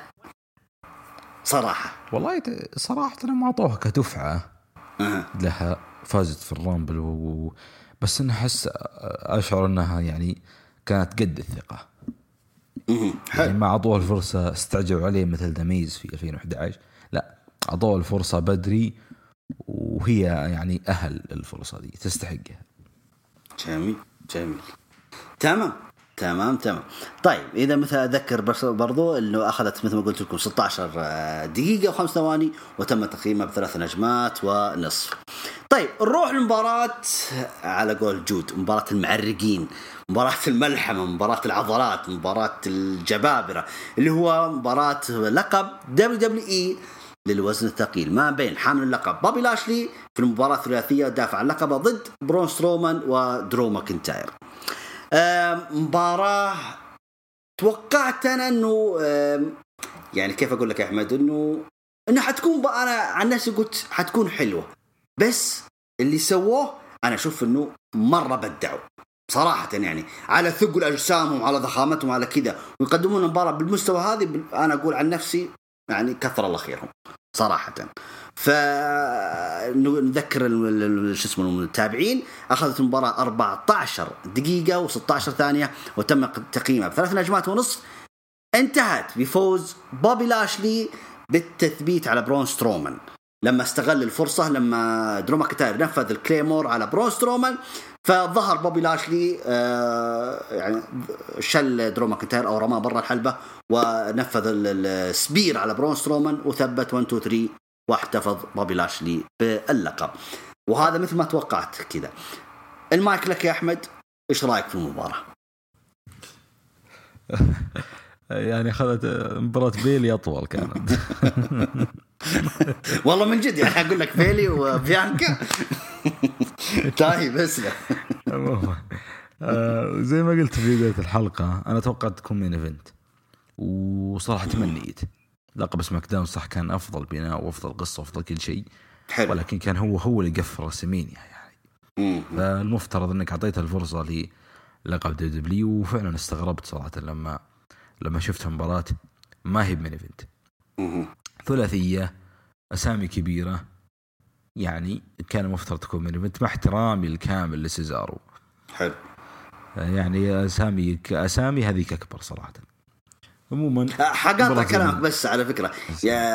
صراحة والله صراحة أنا ما أعطوها كدفعة أه. لها، فازت في الرامبل و... بس أنا حس أشعر أنها يعني كانت قد الثقة مم. يعني ما أعطوها الفرصة استعجلوا عليه مثل ذا ميز في ألفين وإحدى عشر، لا أعطوها الفرصة بدري وهي يعني أهل الفرصة دي، تستحقها. جميل جميل تمام تمام تمام. طيب إذا مثل أذكر برضو إنه أخذت مثل ما قلت لكم ستة عشر دقيقة وخمس ثواني وتم تقييمها بثلاث نجمات ونصف. طيب نروح لمباراة على قول جود، مباراة المعرقين، مباراة الملحمة، مباراة العضلات، مباراة الجبابرة، اللي هو مباراة لقب دبليو دبليو إي للوزن الثقيل ما بين حامل اللقب بابي لاشلي في المباراة الثلاثية دافع عن لقبه ضد برونس رومان ودرو مكينتاير. مباراة توقعت أنا أنه يعني كيف أقول لك يا أحمد، أنه أنه حتكون بقى، أنا عن نفسي قلت حتكون حلوة، بس اللي سووه أنا أشوف أنه مرة بدعوا صراحة، يعني على ثقل أجسامهم، على ضخامتهم، على كده، ويقدمون مباراة بالمستوى هذه أنا أقول عن نفسي يعني كثر الله خيرهم صراحة. فنذكر الشسم المتابعين، أخذت المباراة أربعة عشر دقيقة وستة عشر ثانية وتم تقييمها بثلاث نجمات ونصف، انتهت بفوز بابي لاشلي بالتثبيت على برون سترومان لما استغل الفرصة، لما درو مكينتاير نفذ الكليمور على برون سترومان فظهر بابي لاشلي آه يعني شل درو مكينتاير أو رماه برا الحلبة ونفذ السبير على برون سترومان وثبت واحد اثنين ثلاثة واحتفظ بابي لاشلي باللقب. وهذا مثل ما توقعت كذا. المايك لك يا أحمد، إيش رأيك في المباراة؟ يعني خذت مباراة بيلي أطول كانت والله من جد، يعني أقول لك بيلي وبيانكا طيب بس آه زي ما قلت في بداية الحلقة أنا توقعت تكون مين إيفنت، وصراحة تمنيت لقب سماك داون، صح كان أفضل بناء وأفضل قصة وأفضل كل شيء، ولكن كان هو هو اللي قفل رسمينيا يعني، فالمفترض أنك عطيتها الفرصة للقب دبليو دبليو إي. وفعلا استغربت صراحة لما لما شفت مباراة ما هي مين إيفنت، ثلاثية أسامي كبيرة، يعني كان مفترض تكون مين إيفنت مع احترامي الكامل لسيزارو. حلو. يعني أسامي أسامي هذيك أكبر صراحة. عموما حقاطع كلامك، بس على فكرة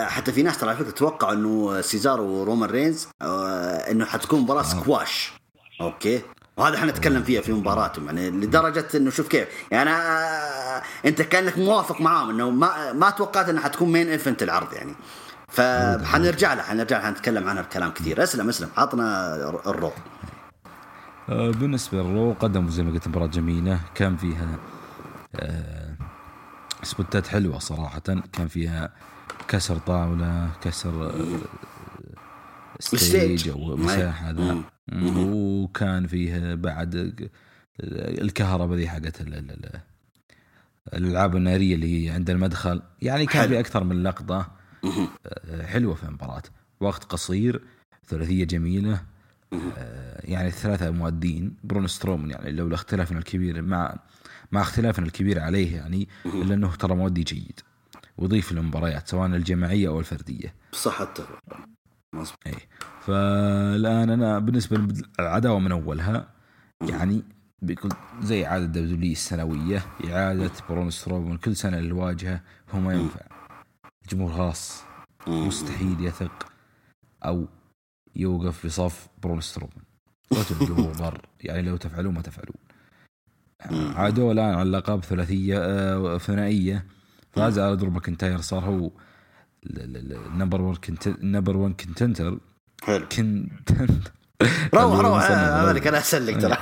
حتى في ناس على فكرة توقعوا إنه سيزارو ورومان رينز إنه حتكون مباراة سكواش، أوكي، وهذا احنا نتكلم فيها في مباراتهم، يعني لدرجة انه شوف كيف يعني أنا... انت كأنك موافق معاهم انه ما ما توقعت انها حتكون مين ايفنت العرض يعني، فحنرجع لها حنرجع لها نتكلم عنها بكلام كثير. اسلم اسلم عطنا الرو. بالنسبة للرو قدموا زي ما قلت مباراة جميلة، كان فيها سبوتات حلوة صراحة، كان فيها كسر طاولة، كسر ستيج ومساحة هذا، وكان فيه بعد الكهرباء دي حقت الألعاب النارية اللي عند المدخل، يعني كان في أكثر من لقطة حلوة في المباراة، وقت قصير ثلاثية جميلة يعني. الثلاثة مؤدين. برونس رومان يعني لولا اختلافنا الكبير مع مع اختلافنا الكبير عليه يعني، إلا أنه ترى مؤدي جيد وضيف المباريات سواء الجماعية أو الفردية. صح التفق. أي فالآن أنا بالنسبة للعداوة من أولها يعني بكل زي عادة الدبليو السنوية، إعادة برونس رومان كل سنة للواجهة، هو ما ينفع. جمهور خاص مستحيل يثق أو يوقف في صف برونس رومان. صوت الجمهور ضر يعني، لو تفعلوا ما تفعلوا. عادوا الآن على اللقب ثلاثية آه ثنائية، فاز على درو مكينتاير، صار هو النمبر ون النمبر ون كنتنتر. حلو كنتنتر. روح روح هذا اللي كان أحسن لك ترى.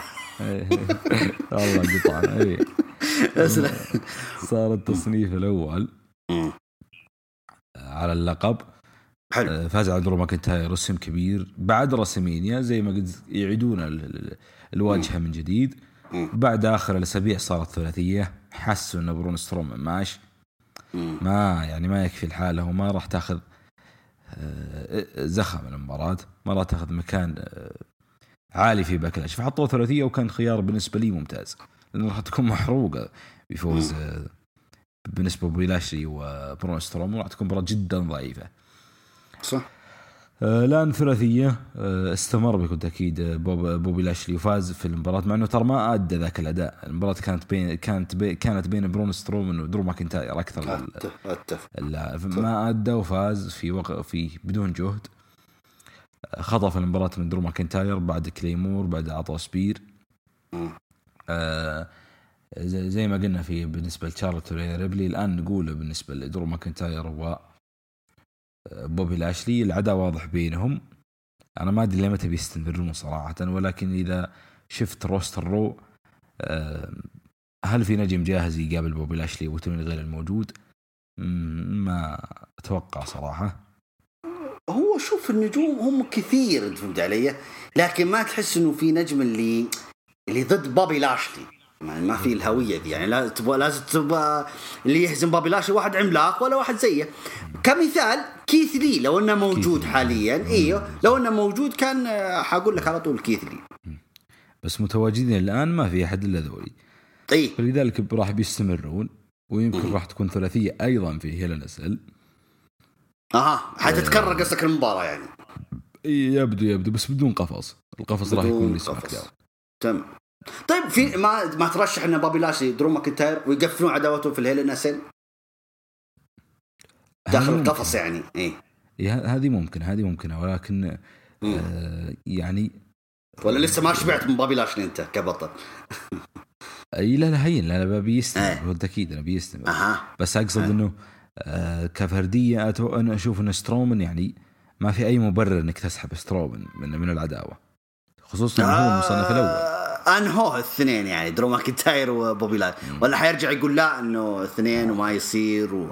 والله قطعنا إيه. صار التصنيف الأول على اللقب. حلو. فاز على درو مكينتاير رسم كبير بعد رسمينيا، زي ما قلت يعيدون الواجهة من جديد. بعد آخر الأسابيع صارت ثلاثية، حسوا إن برونس رومان ماش ما يعني ما يكفي الحالة، وما راح تأخذ زخم المباراة، ما راح تأخذ مكان عالي في باكلاش، فحطوا ثلاثية وكان خيار بالنسبة لي ممتاز، لأنه راح تكون محروقة بفوز بالنسبة بابي لاشلي وبرونس رومان، راح تكون مباراة جدا ضعيفة. صح. الآن ثلاثية استمر بكل تأكيد بابي لاشلي وفاز في المباراة، مع أنه ترى ما أدى ذاك الأداء. المباراة كانت بين كانت بي كانت بين برونس رومان ودرو ماكنتاير أكثر. أتفق. لا ما أدى وفاز في وق في بدون جهد. خطف المباراة من درو ماكنتاير بعد كليمور، بعد عطاء سبير. آه زي ما قلنا في بالنسبة لشارلوت وريا ريبلي، الآن نقوله بالنسبة لدرو ماكنتاير و بوبي لاشلي العداء واضح بينهم. أنا ما أدري لمتى بيستمرون صراحة، ولكن إذا شفت روستر رو هل في نجم جاهز يقابل بوبي لاشلي وتون غير الموجود؟ ما أتوقع صراحة. هو شوف النجوم هم كثير أنت فهمت علي، لكن ما تحس إنه في نجم اللي اللي ضد بوبي لاشلي، ما في الهوية دي يعني. لا تبغى لازم تبغى اللي يهزم بابي لاشلي واحد عملاق ولا واحد زيه. كمثال كيث لي لو انه موجود حاليا، ايوه لو انه موجود كان حقول لك على طول كيث لي، بس متواجدين الان ما في احد الا ذولي. طيب لذلك راح بيستمرون، ويمكن راح تكون ثلاثيه ايضا في هيل نسل. اها حتتكرر قصدك المباراه يعني؟ يبدو يبدو بس بدون قفص. القفص راح يكون لسماك. تمام. طيب في ما ما ترشح ان بابي لاشلي درو ماكنتاير ويقفلون عداوتهم في الهيل نسل داخل القفص يعني؟ ايه هذه ممكن، هذه ممكنه، ولكن آه يعني ولا لسه ما شبعت من بابي لاشلي انت كبطل؟ اي لا لا هين لا بيستمر بالتاكيد، انا بيستمر أه. بس اقصد أه. انه آه كفرديه أتو... انا اشوف ان سترومن يعني ما في اي مبرر انك تسحب سترومن من من العداوه، خصوصا آه. هو مصنف الاول. أنهو الاثنين يعني درو ماكنتاير وبوبي لاشلي، ولا حيرجع يقول لا إنه اثنين وما يصير و...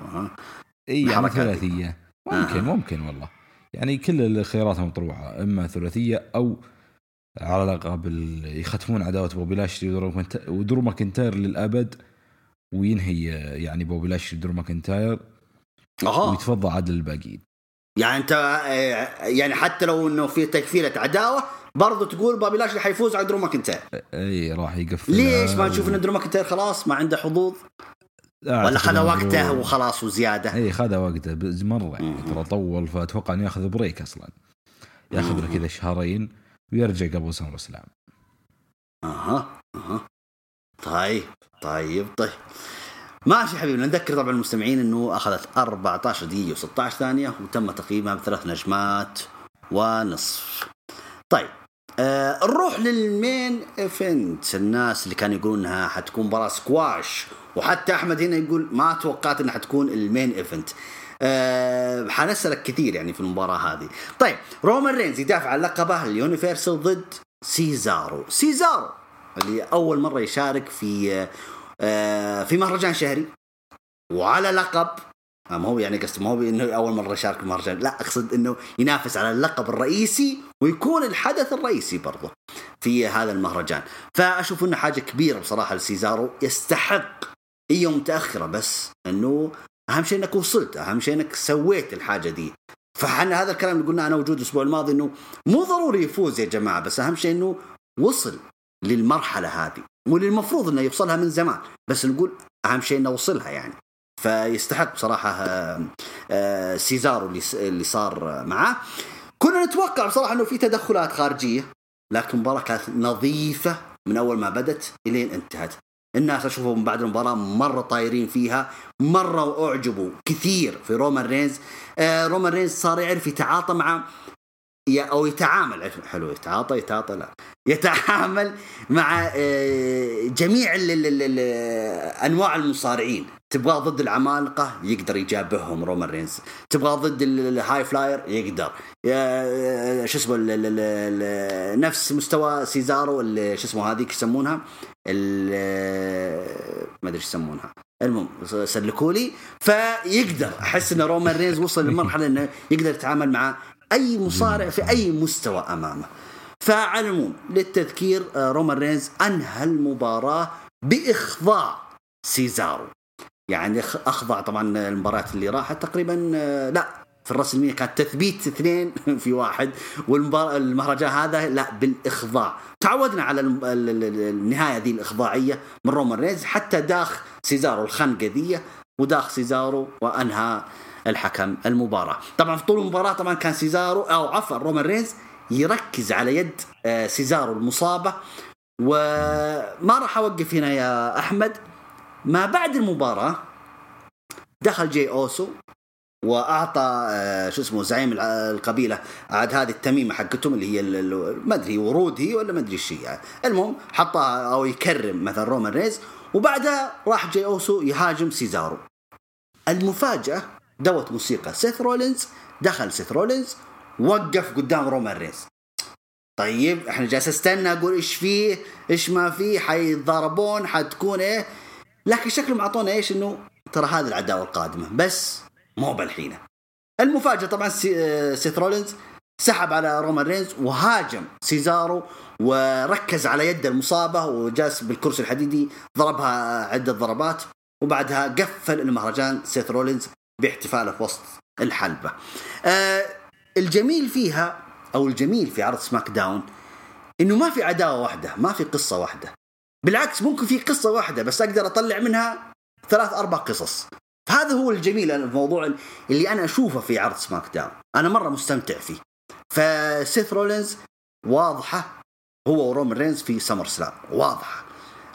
إيه يعني ثلاثية ممكن آه. ممكن والله يعني كل الخيارات مطروحة، إما ثلاثية أو على لقب يختمون عداوة بوبي لاشلي ودرو ودرو ماكنتاير للأبد، وينهي يعني بوبي لاشلي ودرو ماكنتاير ويتفضى عدل الباقيين يعني. أنت يعني حتى لو إنه في تكفيلة عداوة برضو تقول بابي لاشلي حيفوز على درو ماكنتاير؟ اي راح يقفل. ليش ما نشوف ان درو ماكنتاير خلاص ما عنده حظوظ ولا خذ وقته وخلاص وزياده؟ اي خذ وقته مره يعني ترى طول، فاتوقع انه ياخذ بريك اصلا، ياخذ له كذا شهرين ويرجع قبل سمر الاسلام. اها اها طيب طيب طيب ماشي حبيبنا. نذكر طبعا المستمعين انه اخذت أربعة عشر دقيقه وستة عشر ثانيه وتم تقييمها بثلاث نجمات ونصف. طيب آه نروح للمين ايفنت. الناس اللي كانوا يقولون انها حتكون مباراه سكواش، وحتى احمد هنا يقول ما توقعت انها حتكون المين ايفنت. آه حنسألك كثير يعني في المباراه هذه. طيب رومان رينز يدافع عن لقبه اليونيفرسال ضد سيزارو. سيزارو اللي اول مره يشارك في آه في مهرجان شهري وعلى لقب، ما هو يعني قصد ما هو إنه أول مرة يشارك مهرجان، لا أقصد إنه ينافس على اللقب الرئيسي ويكون الحدث الرئيسي برضه في هذا المهرجان. فأشوف إنه حاجة كبيرة بصراحة لسيزارو، يستحق يوم تأخره، بس إنه أهم شيء إنك وصلت، أهم شيء إنك سويت الحاجة دي. فحنا هذا الكلام اللي قلنا أنا وجود الأسبوع الماضي إنه مو ضروري يفوز يا جماعة، بس أهم شيء إنه وصل للمرحلة هذه واللي المفروض إنه يوصلها من زمان، بس نقول أهم شيء إنه وصلها يعني. فيستحق بصراحة سيزارو اللي صار معاه. كنا نتوقع بصراحة إنه في تدخلات خارجية، لكن المباراة كانت نظيفة من أول ما بدت إلين انتهت. الناس أشوفوا من بعد المباراة مرة طايرين فيها مرة، وأعجبوا كثير في رومان رينز. آه رومان رينز صار يعرف يتعاطى مع أو يتعامل حلو يتعاطى يتعاطى لا يتعامل مع آه جميع ال ال ال ال أنواع المصارعين. تبغى ضد العمالقة يقدر يجابههم رومان رينز، تبغى ضد الهاي فلاير يقدر، شو اسمه نفس مستوى سيزارو شو اسمه هذيك يسمونها ما أدري يسمونها، المهم سلكولي. فيقدر أحس إن رومان رينز وصل لمرحلة إنه يقدر يتعامل مع أي مصارع في أي مستوى أمامه. فعلمون للتذكير رومان رينز أنهى المباراة بإخضاع سيزارو، يعني أخضع طبعا المباراة اللي راحت تقريبا، لا في الرسمية كانت تثبيت اثنين في واحد، والمهرجان هذا لا بالإخضاع. تعودنا على النهاية ذي الإخضاعية من رومان رينز، حتى داخ سيزارو الخنقة ذي، وداخ سيزارو وأنهى الحكم المباراة. طبعا في طول المباراة طبعا كان سيزارو أو عفوا رومان رينز يركز على يد سيزارو المصابة. وما راح أوقف هنا يا أحمد، ما بعد المباراة دخل جي أوسو وأعطى شو اسمه زعيم القبيلة عاد هذه التميمة حقتهم اللي هي ما أدري ورود هي ولا ما أدري شيء يعني. المهم حطها أو يكرم مثلا رومان رينز، وبعدها راح جي أوسو يهاجم سيزارو. المفاجأة دوت موسيقى سيث رولينز، دخل سيث رولينز وقف قدام رومان رينز. طيب احنا جالس استنى أقول إيش فيه إيش ما فيه، حيضربون حتكون إيه، لكن شكلهم عطونا إيش إنه ترى هذه العداوة القادمة بس مو بالحين. المفاجأة طبعا سيث رولينز سحب على رومان رينز وهاجم سيزارو وركز على يد المصابة، وجاس بالكرسي الحديدي ضربها عدة ضربات، وبعدها قفل المهرجان سيث رولينز باحتفاله في وسط الحلبة. آه الجميل فيها أو الجميل في عرض سماك داون إنه ما في عداوة واحدة، ما في قصة واحدة، بالعكس ممكن في قصة واحدة بس أقدر أطلع منها ثلاث أربع قصص. هذا هو الجميل، الموضوع اللي أنا أشوفه في عرض سماك داون أنا مرة مستمتع فيه. فسيث رولينز واضحة هو ورومان رينز في سمر سلام واضحة،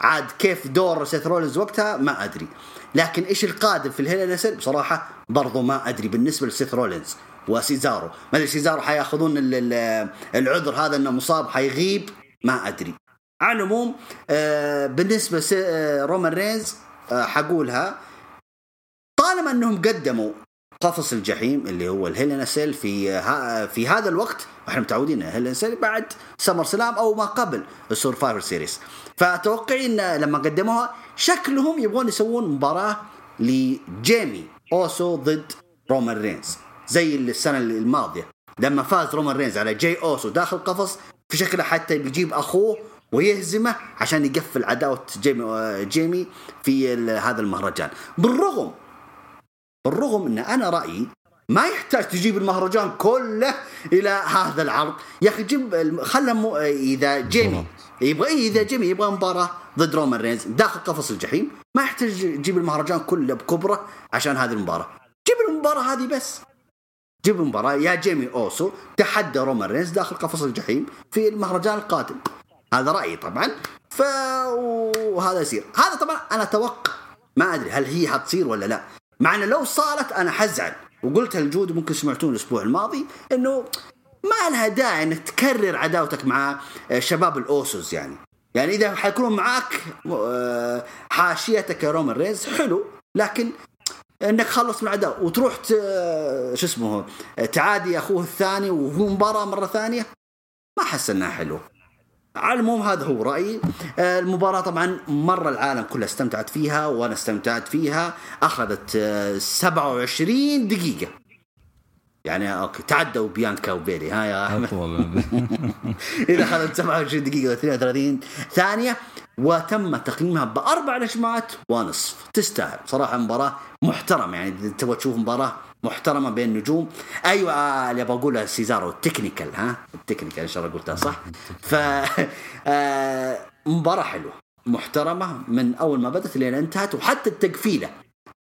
عاد كيف دور سيث رولينز وقتها ما أدري، لكن إيش القادم في الهيل نسل بصراحة برضو ما أدري. بالنسبة لسيث رولينز وسيزارو ما أدري سيزارو حياخذون العذر هذا إنه مصاب حيغيب ما أدري. على العموم بالنسبة لرومان رينز حقولها طالما أنهم قدموا قفص الجحيم اللي هو الهيلنا سيل في ها في هذا الوقت، احنا متعودين الهيلنا سيل بعد سمر سلام أو ما قبل السورفايفر سيريس، فأتوقع إن لما قدموها شكلهم يبغون يسوون مباراة لجيمي أوسو ضد رومان رينز زي السنة الماضية لما فاز رومان رينز على جي أوسو داخل قفص، في شكله حتى بيجيب أخوه ويهزمه عشان يقفل عداوة جيمي, جيمي في هذا المهرجان. بالرغم بالرغم أن أنا رأيي ما يحتاج تجيب المهرجان كله إلى هذا العرض يا أخي، جيب خلهم إذا جيمي يبغى إذا جيمي يبغى مباراة ضد رومان رينز داخل قفص الجحيم ما يحتاج تجيب المهرجان كله بكبره عشان هذه المباراة، جيب المباراة هذه بس، جيب مباراة يا جيمي أوسو تحدى رومان رينز داخل قفص الجحيم في المهرجان القادم. هذا رأيي طبعا. ف وهذا يصير هذا طبعا أنا أتوقع ما أدري هل هي هتصير ولا لا، معنى لو صارت أنا حزعل، وقلت الجود ممكن سمعتون الأسبوع الماضي إنه ما لها داعي إنك تكرر عداوتك مع شباب الأوسوس يعني يعني إذا حيكونوا معاك حاشيتك رومان رينز حلو، لكن إنك خلص من العداوة وتروح ت... شو اسمه تعادي أخوه الثاني وهو مباراة مرة ثانية ما حس إنها حلو. على العموم هذا هو رأيي. المباراة طبعا مرة العالم كلها استمتعت فيها وأنا استمتعت فيها، أخذت سبعة وعشرين دقيقة يعني أوكي تعدوا بيانكا وبيلي ها يا أحمد إذا أخذت سبعة وعشرين دقيقة واثنين وثلاثين ثانية وتم تقييمها بأربع نجمات ونصف. تستاهل صراحة مباراة محترمة يعني، تبغى تشوف مباراة محترمه بين النجوم. ايوه اللي ابغى اقوله سيزارو التكنيكال، ها التكنيكال ان شاء الله قلتها صح. ف مباراه حلوه محترمه من اول ما بدت لين انتهت، وحتى التقفيله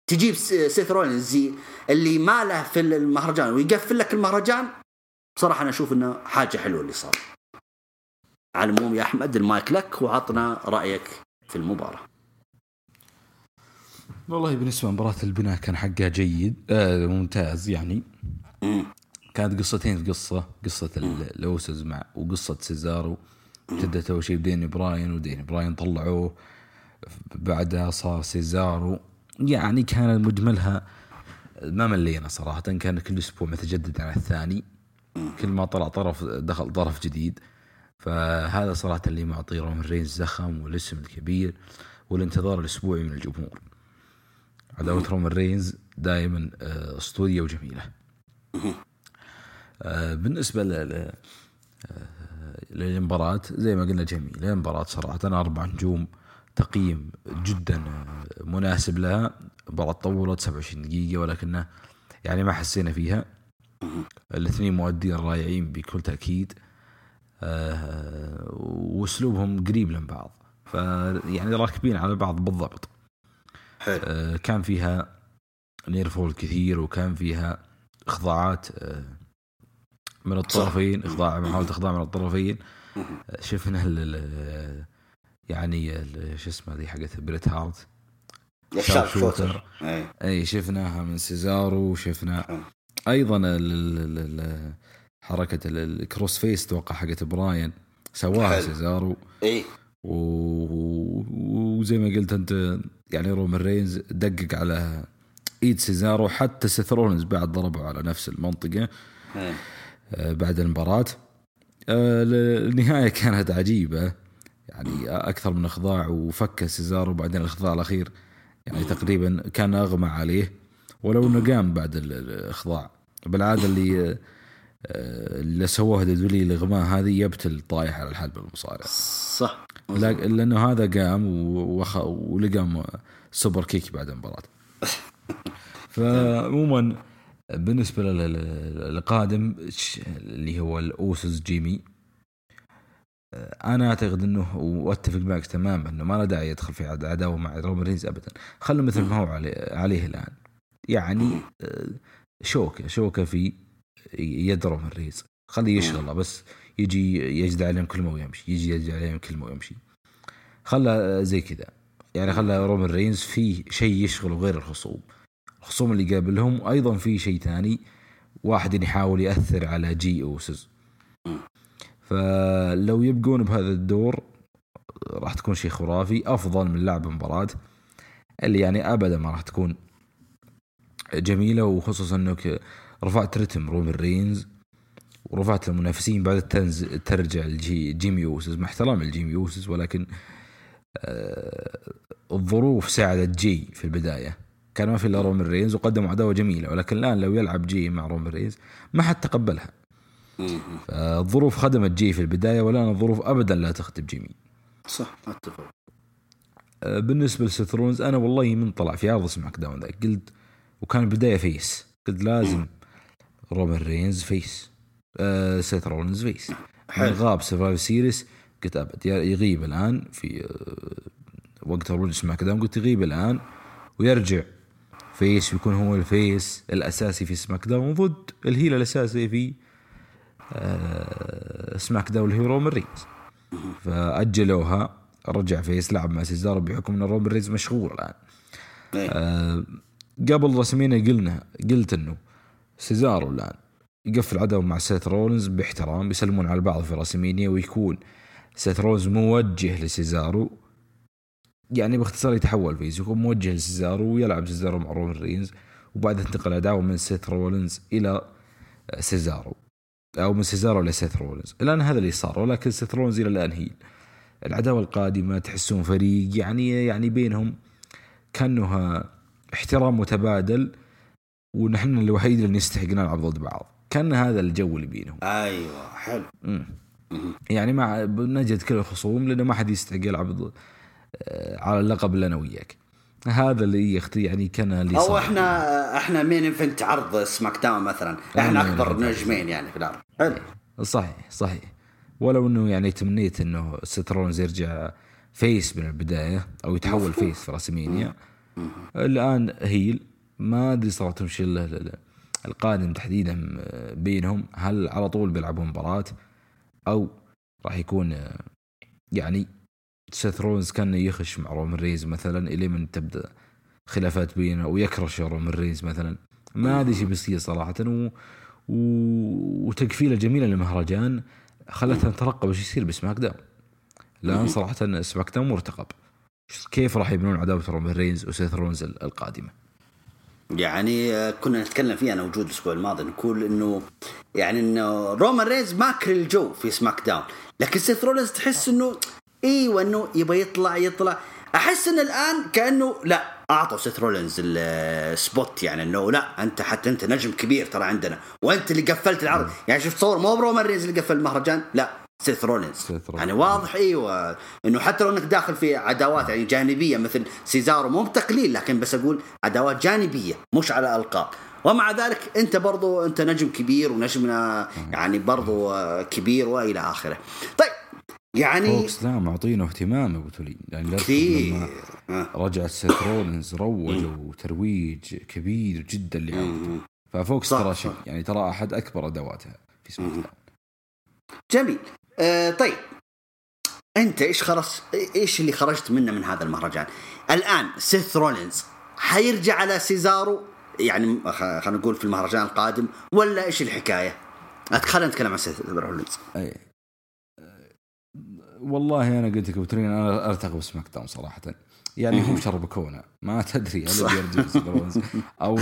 تجيب سيث رولينز اللي ما له في المهرجان ويقفل لك المهرجان. بصراحه انا اشوف انه حاجه حلوه اللي صار. على العموم يا احمد المايك لك، وعطنا رايك في المباراه. والله بالنسبه لمباراه البناء كان حقها جيد آه ممتاز يعني. كانت قصتين في قصه، قصه الاوسز مع وقصه سيزارو. ابتدت اول شيء بدين براين، ودين براين طلعوه، بعدها صار سيزارو. يعني كان مجملها ما ملينا صراحه، كان كل اسبوع متجدد عن الثاني، كل ما طلع طرف دخل طرف جديد. فهذا صراحه اللي معطي رومان رينز زخم والاسم الكبير والانتظار الاسبوعي من الجمهور. عداوة رومان رينز دائما اسطورية وجميلة. بالنسبة لل للمباراة زي ما قلنا جميلة مباراة صراحة، أربع نجوم، تقييم جدا مناسب لها. مباراة طولت سبعة وعشرين دقيقة، ولكن يعني ما حسينا فيها. الاثنين مؤدين رائعين بكل تأكيد، واسلوبهم قريب من بعض، فيعني راكبين على بعض بالضبط. كان فيها نيرفول كثير، وكان فيها إخضاعات من الطرفين، إخضاع محاولة إخضاع من الطرفين. شفنا ال يعني ال شو اسمه ذي حقت بريت هارت شارب شوتر، أي شفناها من سيزارو، وشفنا أيضا ال حركة الكروس فيس توقع حقت براين سواها سيزارو. وزي ما قلت أنت يعني رومان رينز دقق على ايد سيزارو، حتى سيث رولينز بعد ضربه على نفس المنطقة بعد المباراة. النهاية كانت عجيبة يعني، أكثر من إخضاع وفك سيزارو، وبعدين الإخضاع الأخير يعني تقريبا كان أغمى عليه، ولو أنه قام بعد الإخضاع. بالعادة اللي اللي سووه دولي الإغماء هذه يبتل طايح على الحلبة المصارع صح، لأنه هذا قام وخ ولقام سوبر كيك بعد المباراة. فعموما بالنسبة للقادم اللي هو الأوسوس جيمي، أنا أعتقد أنه وأتفق معك تماما أنه ما له داعي يدخل في عداوة مع رومان رينز أبدا، خلوا مثل ما هو عليه, عليه الآن. يعني شوكة شوكة في يد رومان رينز، خليه يشغله بس، يجي يجدع عليهم كلمة ويمشي، يجي يجدع عليهم كلمة ويمشي، خلى زي كذا يعني. خلى رومان رينز في شيء يشغله غير الخصوم، الخصوم اللي قابلهم أيضا في شيء تاني، واحد يحاول يأثر على جي أوسز. فلو يبقون بهذا الدور راح تكون شيء خرافي، أفضل من لعب مباراة اللي يعني أبدا ما راح تكون جميلة، وخصوصا أنك رفعت رتم رومان رينز ورفعت المنافسين بعد التنز ترجع الجي جيمي أوسز. مع احترام الجيمي أوسز، ولكن الظروف ساعدت جي في البداية، كان ما في إلا رومان رينز وقدم عداوة جميلة، ولكن الآن لو يلعب جي مع رومان رينز ما حد تقبلها. الظروف خدمت جي في البداية، والآن الظروف أبدا لا تخدم جيمي صح. أتفق. بالنسبة لسيث رولينز، أنا والله من طلع في عرض سماك داون ذاك قلت، وكان بداية فيس، قلت لازم رومان رينز فيس آه سيث رولينز فيس. غاب سيرفايف سيريس قلت أبد يغيب الآن في آه وقت رولينز مع كداون، قلت يغيب الآن ويرجع فيس، ويكون هو الفيس الأساسي في سماك داون ضد الهيل الأساسي في آه سماك داون اللي هو رومان رينز. فأجلوها، رجع فيس لعب مع سيزارو بحكم أن رومان رينز مشغول الآن. آه قبل رسمينا قلنا قلت إنه سيزارو الآن يقفل عداوة مع سيث رولينز باحترام، يسلمون على بعض في راسمينيا، ويكون سيث رولينز موجه لسيزارو، يعني باختصار يتحول فيز، يكون موجه لسيزارو ويلعب سيزارو مع رومان رينز، وبعدها تنتقل عداوة من سيث رولينز إلى سيزارو، أو من سيزارو إلى سيث رولينز. الآن هذا اللي صار، ولكن سيث رولينز إلى الآن هي العداوة القادمة. تحسون فريق يعني يعني بينهم كأنها احترام متبادل، ونحن الوحيد اللي نستحقنا نلعب ضد بعض، كان هذا الجو اللي بينهم. أيوة حلو. مم. يعني ما نجد كل الخصوم، لأنه ما حد يستحق يلعب على اللقب اللي أنا وياك. هذا اللي يخت يعني كان اللي او احنا احنا مين انفنت عرض سماك داون مثلا احنا اكبر نجمين يعني في العرض. حلو صحيح صحيح. ولو انه يعني تمنيت انه سيث رولينز يرجع فيس من البدايه او يتحول فيس في راسمينيا. الان هيل ما ادري صارتهم شيء القادم تحديدا بينهم، هل على طول بيلعبوا مباراه او راح يكون يعني سيث رولينز كان يخش مع رومان رينز مثلا إلي من تبدأ خلافات بينه ويكرش رومان رينز مثلا. ما هذا شيء بيصير صراحة. و... و... وتكفيلة جميلة لمهرجان خلتها نترقب وش يصير بسماك داون. لأن صراحة سماك داون مرتقب كيف راح يبنون عداوة رومان رينز وسيث رولينز القادمة. يعني كنا نتكلم فيه أنا وجود الأسبوع الماضي نقول إنه يعني إنه رومان رينز ماكر الجو في سماك داون، لكن سيث رولينز تحس إنه ايوه انه يبغى يطلع يطلع احس ان الان كانه لا اعطوا سيث رولينز السبوت يعني انه لا انت حتى انت نجم كبير ترى عندنا وانت اللي قفلت العرض. يعني شفت صور مو رومان رينز اللي قفل المهرجان، لا سيث رولينز. يعني واضح ايوه انه حتى لو انك داخل في عداوات يعني جانبيه مثل سيزارو مو بتقليل، لكن بس اقول عداوات جانبيه مش على القاب، ومع ذلك انت برضو انت نجم كبير ونجمنا يعني برضو كبير والى اخره. طيب يعني فوكس لا معطينه اهتمام أبو تولين يعني كثير. رجعت سيث رولينز روجوا وترويج كبير جدا لعرضه، ففوكس ترى شيء يعني ترى أحد أكبر أدواتها في سماك داون. جميل. آه طيب أنت إيش خرس إيش اللي خرجت منه من هذا المهرجان؟ الآن سيث رولينز حيرجع على سيزارو يعني خلينا نقول في المهرجان القادم ولا إيش الحكاية؟ خلينا نتكلم عن سيث رولينز. أي والله أنا قلت لك أبو تولين أنا أرتقب سماك داون صراحة. يعني هم شربكونا ما تدري هل بيرجع سيث رولينز أو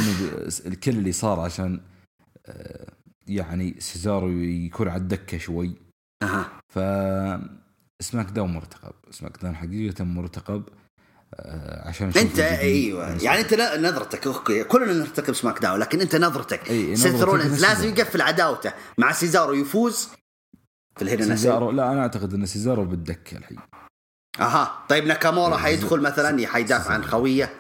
الكل اللي صار عشان يعني سيزارو يكون على الدكة شوي. فسماك داون مرتقب، سماك داون حقيقة مرتقب عشان أنت أيوة يعني, يعني أنت لا نظرتك أوكي كلنا نرتقب سماك داون، لكن أنت نظرتك سيث رولينز لازم يقفل عداوته مع سيزارو يفوز في الهيرنا سيزارو. لا أنا أعتقد أن سيزارو بالدكة الحين. أها طيب ناكامورا حيدخل مثلا حيدافع عن خوية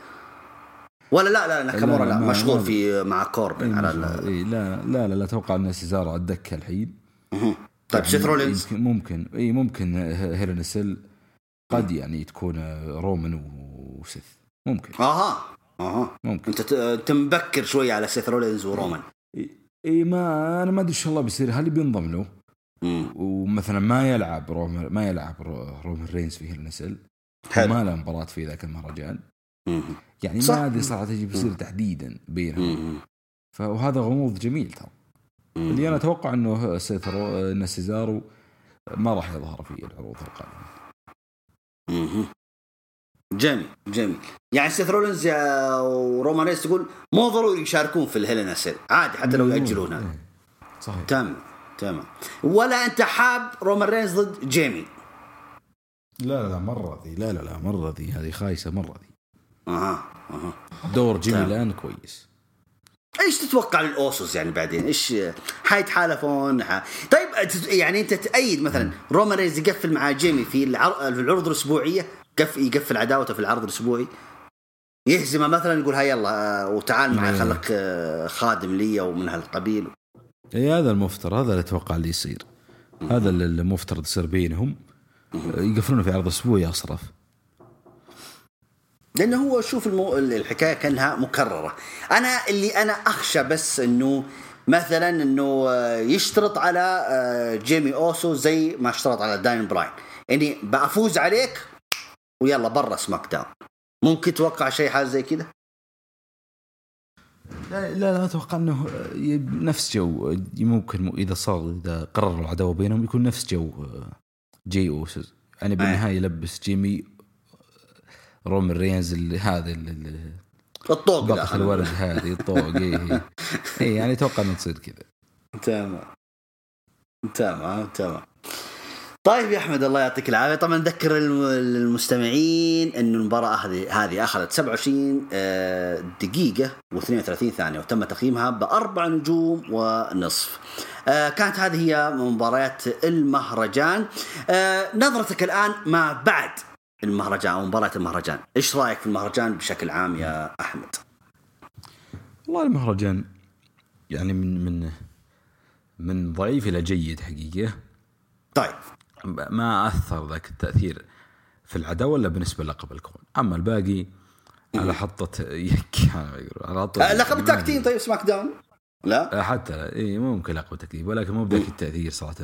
ولا لا؟ لا ناكامورا لا, لا مشغول في مع كوربن على ال... لا لا لا أتوقع أن سيزارو على الدكة الحين. طيب سيث رولينز يعني ممكن إيه ممكن هيرنا سيل قد يعني تكون رومان وسيث ممكن. أها أها ممكن أنت تمبكر شوي على سيث رولينز ورومان. إيه ما أنا ما أدري إن شاء الله بيصير. هل بينضم له ومثلا ما يلعب رومان ما يلعب رومان رينز في هالنسل ما له مباراة في ذاك المهرجان يعني صح. ما هذه صارت تجي بيصير تحديدا بينهم، فهذا غموض جميل ترى اللي أنا أتوقع إنه سيثرو إن سيزارو ما راح يظهر في العروض القادمة. جميل جميل. يعني سيث رولينز ورومان رينز تقول مو ضروري يشاركون في الهالنسل عادي حتى لو يأجلونها. صحيح تمام تمام. ولا أنت حاب رومان رينز ضد جيمي؟ لا لا مرة ذي لا لا لا مرة ذي هذه خايسة مرة ذي. أها أها دور جيمي الآن كويس. إيش تتوقع للأوسوس يعني بعدين إيش حيتحالفون ح... طيب يعني أنت تأيد مثلا رومان رينز يقفل مع جيمي في العرض في العرض الأسبوعية قف يقفل عداوته في العرض الأسبوعي يهزمه مثلا يقول هيا يلا وتعال معي خلك خادم لي ومن هالقبيل. اي هذا المفترض هذا اللي اتوقع اللي يصير. هذا اللي المفترض يصير بينهم يقفلون في عرض اسبوعي اصرف. لانه هو شوف المو... الحكايه كانها مكرره. انا اللي انا اخشى بس انه مثلا انه يشترط على جيمي اوسو زي ما اشترط على داين براين اني بافوز عليك ويلا برا سماك داون. ممكن توقع شيء حاجه زي كده؟ لا لا أتوقع أنه نفس جو ممكن إذا صار إذا قرروا العداوة بينهم يكون نفس جو جي أوسو يعني بالنهاية يلبس جيمي رومان رينز هذا الطوق بطخ الورد هذه الطوق. إيه يعني أتوقع أنه تصير كذا. تمام تمام تمام. طيب يا أحمد الله يعطيك العافية. طبعا نذكر المستمعين أن المباراة هذه أخذت سبعة وعشرين دقيقة واثنين وثلاثين ثانية وتم تقييمها بأربع نجوم ونصف. كانت هذه هي مباريات المهرجان. نظرتك الآن ما بعد المهرجان أو مباراة المهرجان. إيش رأيك في المهرجان بشكل عام يا أحمد؟ والله المهرجان يعني من من من ضعيف إلى جيد حقيقة. طيب ما أثر ذاك التأثير في العداوة ولا بالنسبة للقب الكون. أما الباقي على حطت يكي لقب التكتين. طيب سماك داون لا حتى لا. إيه ممكن لقب التكتين ولكن مو بذاك التأثير صراحة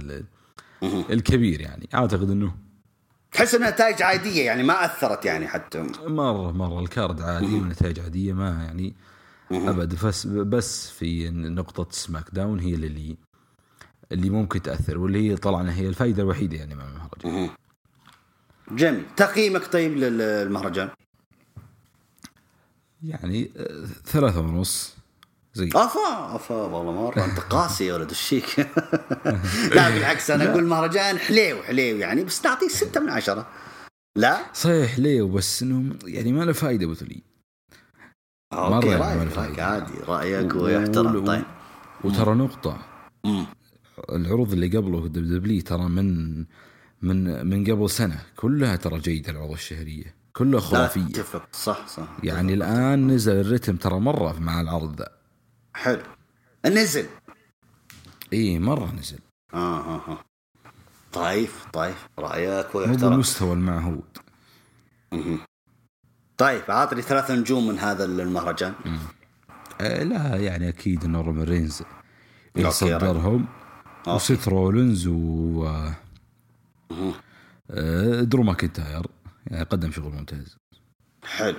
الكبير. يعني أعتقد إنه تحس إن نتائج عادية يعني ما أثرت يعني حتى مرة مرة الكارد عادي ونتائج عادية ما يعني أبد. بس بس في نقطة سماك داون هي اللي اللي ممكن تأثر واللي هي طلعنا هي الفائدة الوحيدة يعني مع المهرجان. جميل. تقييمك طيب للمهرجان؟ يعني ثلاثة ونص زي أفا أفا والله مرة أنت قاسي يا ولد الشيك. لا بالعكس أنا أقول مهرجان حليو حليو يعني بس تعطيه ستة من عشرة. لا صحيح حليو بس إنه يعني ما له فائدة بتولي مرة يعني ما رأيك عادي رأيك ويحترم. طيب وترى نقطة مم. العروض اللي قبله دبليو ترى من من من قبل سنة كلها ترى جيدة العروض الشهرية كلها خرافية. صح صح يعني الآن صح. نزل الرتم ترى مرة مع العرض ذا حلو نزل إيه مرة نزل آه آه آه طيب طيب رأيك ويحترم المستوى المعهود. مم. طيب عاطري ثلاثة نجوم من هذا المهرجان. آه لا يعني أكيد إنه رومان رينز يصدرهم وسيث رولينز و آه درو مكينتاير يعني قدم شغل ممتاز. حلو.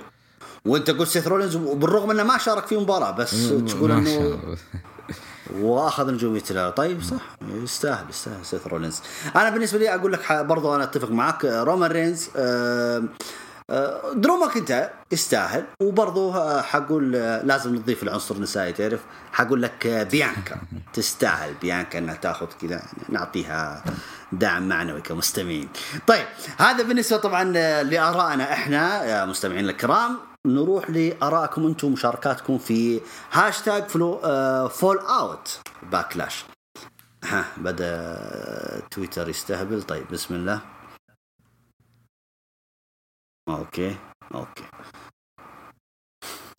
وأنت قلت سيث رولينز بالرغم إنه ما شارك في مباراة بس تقول إنه وأخذ نجومية له. طيب صح يستاهل يستاهل سيث رولينز. أنا بالنسبة لي أقول لك برضو أنا أتفق معك رومان رينز. آه درو ماكنتاير يستاهل وبرضه حقول لازم نضيف العنصر النسائي تعرف. حقول لك بيانكا تستاهل بيانكا انها تاخذ كذا نعطيها دعم معنوي كمستمعين. طيب هذا بالنسبه طبعا لارائنا احنا يا مستمعين الكرام. نروح لارائكم انتم مشاركاتكم في هاشتاج فول اوت باكلاش. ها بدا تويتر يستهبل. طيب بسم الله. اوكي اوكي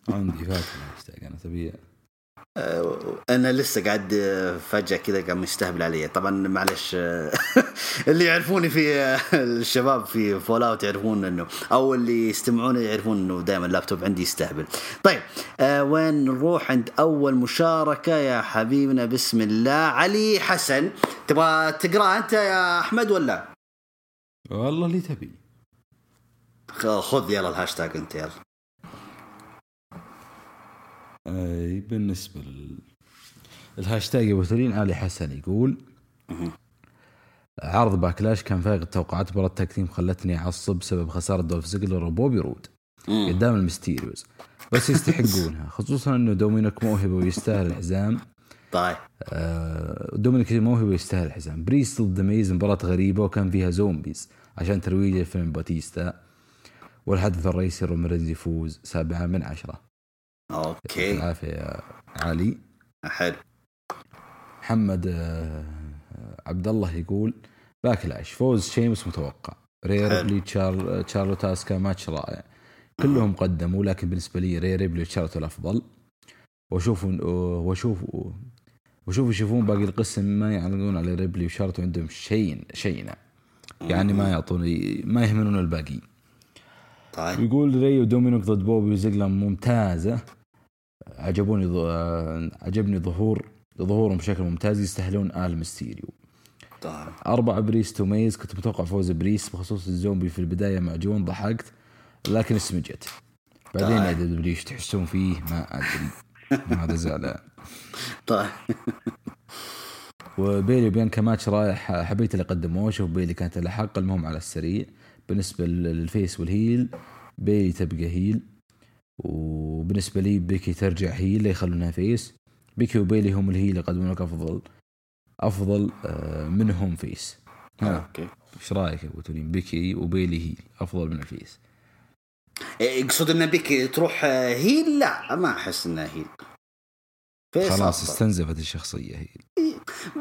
عندي فاتنه اشتاق انا تبيه انا لسه قاعد فجأة كذا قام مستهبل علي. طبعا معلش اللي يعرفوني في الشباب في فول اوت يعرفون انه او اللي يستمعوني يعرفون انه دائما اللابتوب عندي يستهبل. طيب أه وين نروح عند اول مشاركة يا حبيبنا؟ بسم الله. علي حسن تبغى تقرأ انت يا احمد ولا والله اللي تبي؟ خذ يلا الهاشتاج انت يلا. اي بالنسبه للهاشتاج ابو تولين علي حسن يقول عرض باكلاش كان فاقد توقعات. مباراة تكتيم خلتني اعصب بسبب خساره دولف زيغلر وبوبي رود قدام الميستيريوز بس يستحقونها خصوصا انه دومينيك موهبه ويستاهل الحزام. طيب دومينيك موهبه ويستاهل الحزام. بريست ضد ذا ميز مباراة غريبه وكان فيها زومبيز عشان ترويج لفيلم باتيستا. والحدث الرئيسي رومان رينز يفوز سبعة من عشرة. أوكي. عافية علي. حلو. محمد عبد الله يقول باكلاش فوز شيموس متوقع. ريا ريبلي تشار شارلوت أسكا ماتش رائع كلهم قدموا لكن بالنسبة لي ريا ريبلي وشارلوت الأفضل. وشوفوا وشوفوا وشوفوا يشوفون باقي القسم ما يعلقون على ريبلي وشارلوت عندهم شيء شينا يعني ما يعطوني ما يهمنون الباقي. طيب. يقول ري ودومينيك ضد بوبي زيغلر ممتازة عجبوني ض... عجبني ظهور ظهورهم بشكل ممتاز يستاهلون آل ميستيريو. طيب. أربعة بريست وميز كنت متوقع فوز بريست بخصوص الزومبي في البداية مع جون ضحكت لكن سمجت بعدين طيب. عدد بريش تحسون فيه ما أدري هذا زعلان. طيب وبيلي وبيانكا ماتش رايح حبيت اللي قدموه. شوف بيلي كانت الحق المهم على السريع. بالنسبة للفيس والهيل بيلي تبقى هيل وبالنسبة لي بيكي ترجع هيل ليخلونها فيس. بيكي وبيلي هم الهيل يقدمون لك أفضل أفضل منهم فيس. أوكي إيش رأيك أبو تولين؟ بيكي وبيلي هيل أفضل من الفيس. يقصد إن بيكي تروح هيل؟ لا ما أحس إنها هيل خلاص استنزفت الشخصية هي.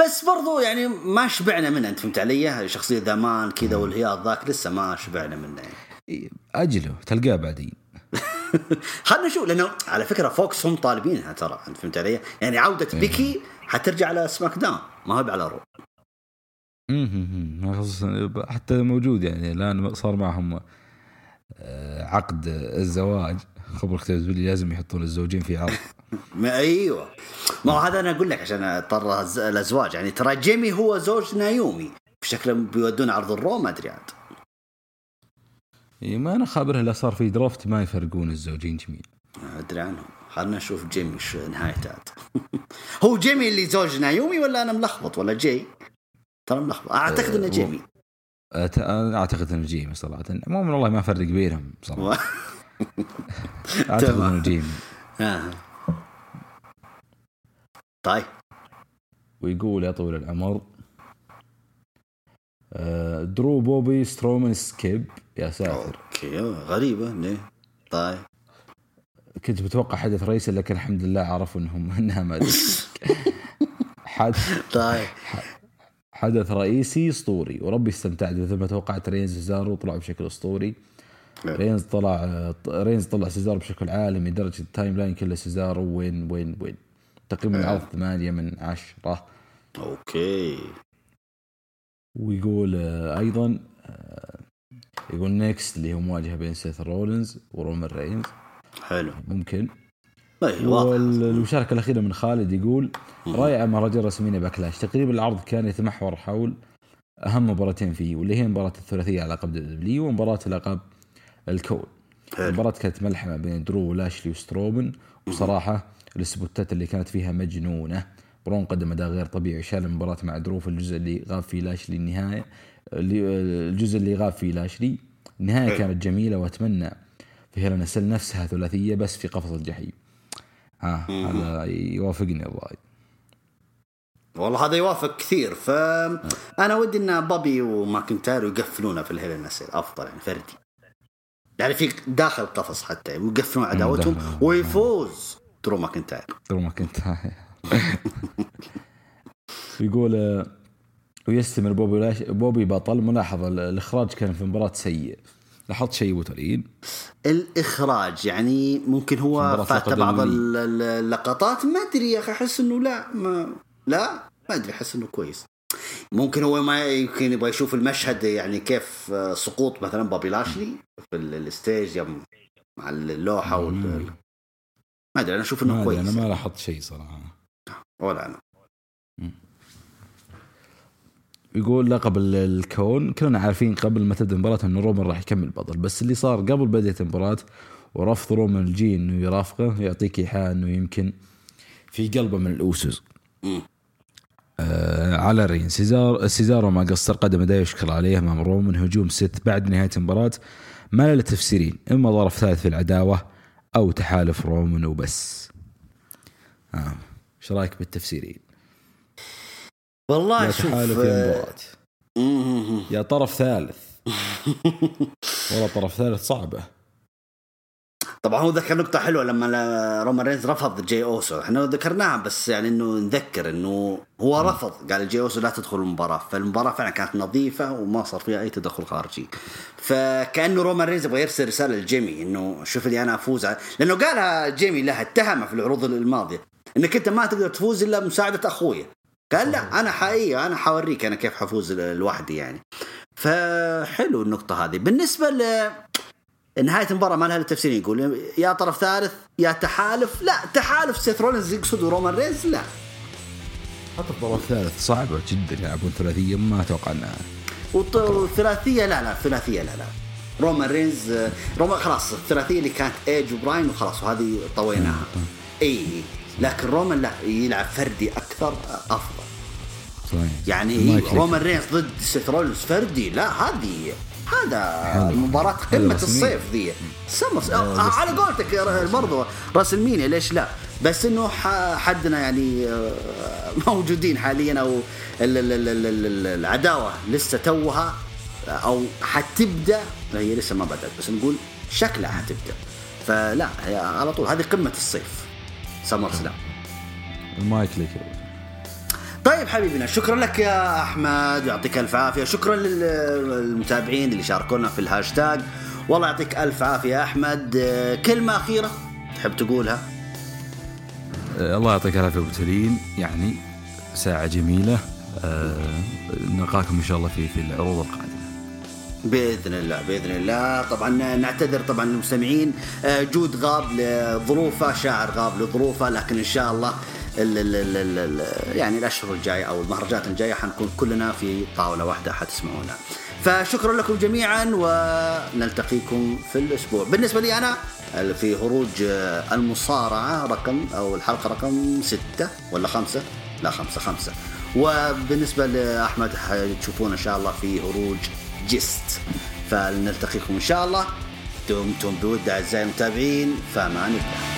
بس برضو يعني ما شبعنا منها أنت فهمت علي؟ شخصية ذمان كذا والهياط ذاك لسه ما شبعنا منها. أجله تلقاه بعدين. خلنا نشوف، لأنه على فكرة فوكس هم طالبينها ترى، أنت فهمت علي؟ يعني عودة بيكي حترجع على سماك داون، ما هو على رو. أمم حتى موجود يعني الآن صار معهم عقد الزواج، خبر كتاب بيلي لازم يحطون الزوجين في عقد. ما أيوة، ما هذا أنا أقول لك عشان أضطر الأزواج، يعني ترى جيمي هو زوج نايومي بشكل بيودون عرض الرو، ما أدري عاد. ما أنا خابره إلا صار في درافت ما يفرقون الزوجين جميع. أدري عنهم، خلنا نشوف جيمي شو نهايته. هو جيمي اللي زوج نايومي ولا أنا ملخبط؟ ولا جاي ترى ملخبط. أعتقد إنه جيمي. أعتقد إنه جيمي صراحة. المهم والله ما فرق بينهم صراحة. أعتقد إنه جيمي. طيب. ويقول يا طويل العمر. درو بوبي سترومن سكيب، يا ساتر. اوكي غريبه ليه؟ طيب كنت بتوقع حدث رئيسي، لكن الحمد لله عرفوا انهم انها ما حدث. طيب حدث رئيسي اسطوري وربي استمتعت مثل ما توقعت. رينز سيزارو طلعوا بشكل اسطوري. رينز طلع رينز طلع سيزارو بشكل عالمي، درجه التايم لاين كله سيزارو وين وين وين. تقييم العرض ثمانية من عشرة. اوكي. ويقول أيضا يقول نيكست اللي هو مواجهة بين سيث رولينز ورومان رينز. حلو ممكن. والمشاركة الأخيرة من خالد يقول رائع مهرجان رسميني باكلاش. تقريبا العرض كان يتمحور حول أهم مباراتين فيه، واللي هي مباراة الثلاثية على لقب دبليو ومباراة لقب الكون. المباراة كانت ملحمة بين درو ولاشلي وسترومن، وصراحة السبوتات اللي كانت فيها مجنونة. برون قدم أداء غير طبيعي، شال المباراة مع درو في الجزء اللي غاب فيه لاشلي النهاية اللي الجزء اللي غاب فيه لاشلي النهاية كانت جميلة، وأتمنى فيها نسل نفسها ثلاثية بس في قفص الجحيم. ها هذا يوافقني الرأي والله، هذا يوافق كثير. فأنا ودي إن بابي وماكنتاير يقفلونها في الهيل النسل أفضل، يعني فردي يعني في داخل قفص حتى ويقفلون عداوتهم ويفوز درو مكينتاير. درو مكينتاير يقول ويستمر بوبي لاش... بوبي بطل. ملاحظة الإخراج كان في مباراة سيء، لاحظت شيء وتلين الإخراج يعني ممكن هو فات بعض اللقطات، ما أدري يا أخي أحس إنه لا ما لا ما أدري أحس إنه كويس. ممكن هو ما يمكن يبغى يشوف المشهد يعني كيف سقوط مثلا بابي لاشلي في الستيج مع اللوحة وال ما أدري. أنا أشوف إنه كويس، أنا ما لاحظت شيء صراحة ولا أنا. يقول لقب الكون كنا عارفين قبل ما تبدأ المباراة إن رومان راح يكمل بطل، بس اللي صار قبل بداية المباراة ورفض رومان الجي إنه يرافقه يعطيك إيحاء إنه يمكن في قلبه من الأوسوس. آه على رين سيزارو سيزارو ما قصر، قدم أداء يشكر عليه أمام رومان. هجوم سيث بعد نهاية المباراة ما له تفسيرين، إما ظرف ثالث في العداوة أو تحالف رومان وبس. آه شو رأيك بالتفسيرين؟ والله شوف يا طرف ثالث ولا طرف ثالث صعبة. طبعا هو ذكر نقطة حلوة لما رومان رينز رفض جي أوسو، احنا ذكرناها بس يعني انه نذكر انه هو رفض، قال جي أوسو لا تدخل المباراة، فالمباراة فعلا كانت نظيفة وما صار فيها اي تدخل خارجي. فكأنه رومان رينز يبغى يرسل رسالة لجيمي انه شوف لي انا افوز، لانه قالها جيمي لها اتهمه في العروض الماضية انك انت ما تقدر تفوز الا بمساعدة اخويا، قال لا أنا حقيقة أنا حوريك أنا كيف حفوز لوحدي يعني. فحلو النقطة هذه. بالنسبة لنهاية المباراة ما لها التفسير، يقول يا طرف ثالث يا تحالف. لا تحالف سيث رولينز يقصد رومان رينز، لا حتى طرف ثالث صعبة جدا يلعبون ثلاثية ما توقعناها. والثلاثية لا لا الثلاثية لا لا رومان رينز رومان خلاص الثلاثية اللي كانت إيج وبراين وخلاص وهذه طويناها. إيه لكن رومان لا يلعب فردي أكثر أفضل. صحيح. يعني رومان رينز ضد سيث رولينز فردي، لا هذه هذا مباراة قمة الصيف ذي سمس على قولتك برضو راسلمينيا ليش لا، بس إنه حدنا يعني موجودين حاليا أو العداوة لسه توها أو حتبدأ، هي لسه ما بدأت بس نقول شكلها حتبدأ، فلا هي على طول هذه قمة الصيف سمر سلام المايك لك. طيب حبيبنا شكرا لك يا أحمد، يعطيك العافية. شكرا للمتابعين اللي شاركونا في الهاشتاج، والله يعطيك ألف عافية أحمد. كلمة أخيرة تحب تقولها؟ الله يعطيك العافية أبو تولين، يعني ساعة جميلة، نلقاكم إن شاء الله في في العروض القادمة بإذن الله. بإذن الله. طبعا نعتذر طبعا للمستمعين، جود غاب لظروفه، شاعر غاب لظروفه، لكن إن شاء الله ال ال ال ال يعني الأشهر الجاية أو المهرجانات الجاية حنكون كلنا في طاولة واحدة حتسمعونا. فشكرا لكم جميعا ونلتقيكم في الأسبوع. بالنسبة لي أنا في هروج المصارعة رقم أو الحلقة رقم ستة ولا خمسة لا خمسة خمسة، وبالنسبة لأحمد تشوفون إن شاء الله في هروج جست. فلنلتقيكم إن شاء الله. دمتم بود أعزائي المتابعين، فما نبدأ.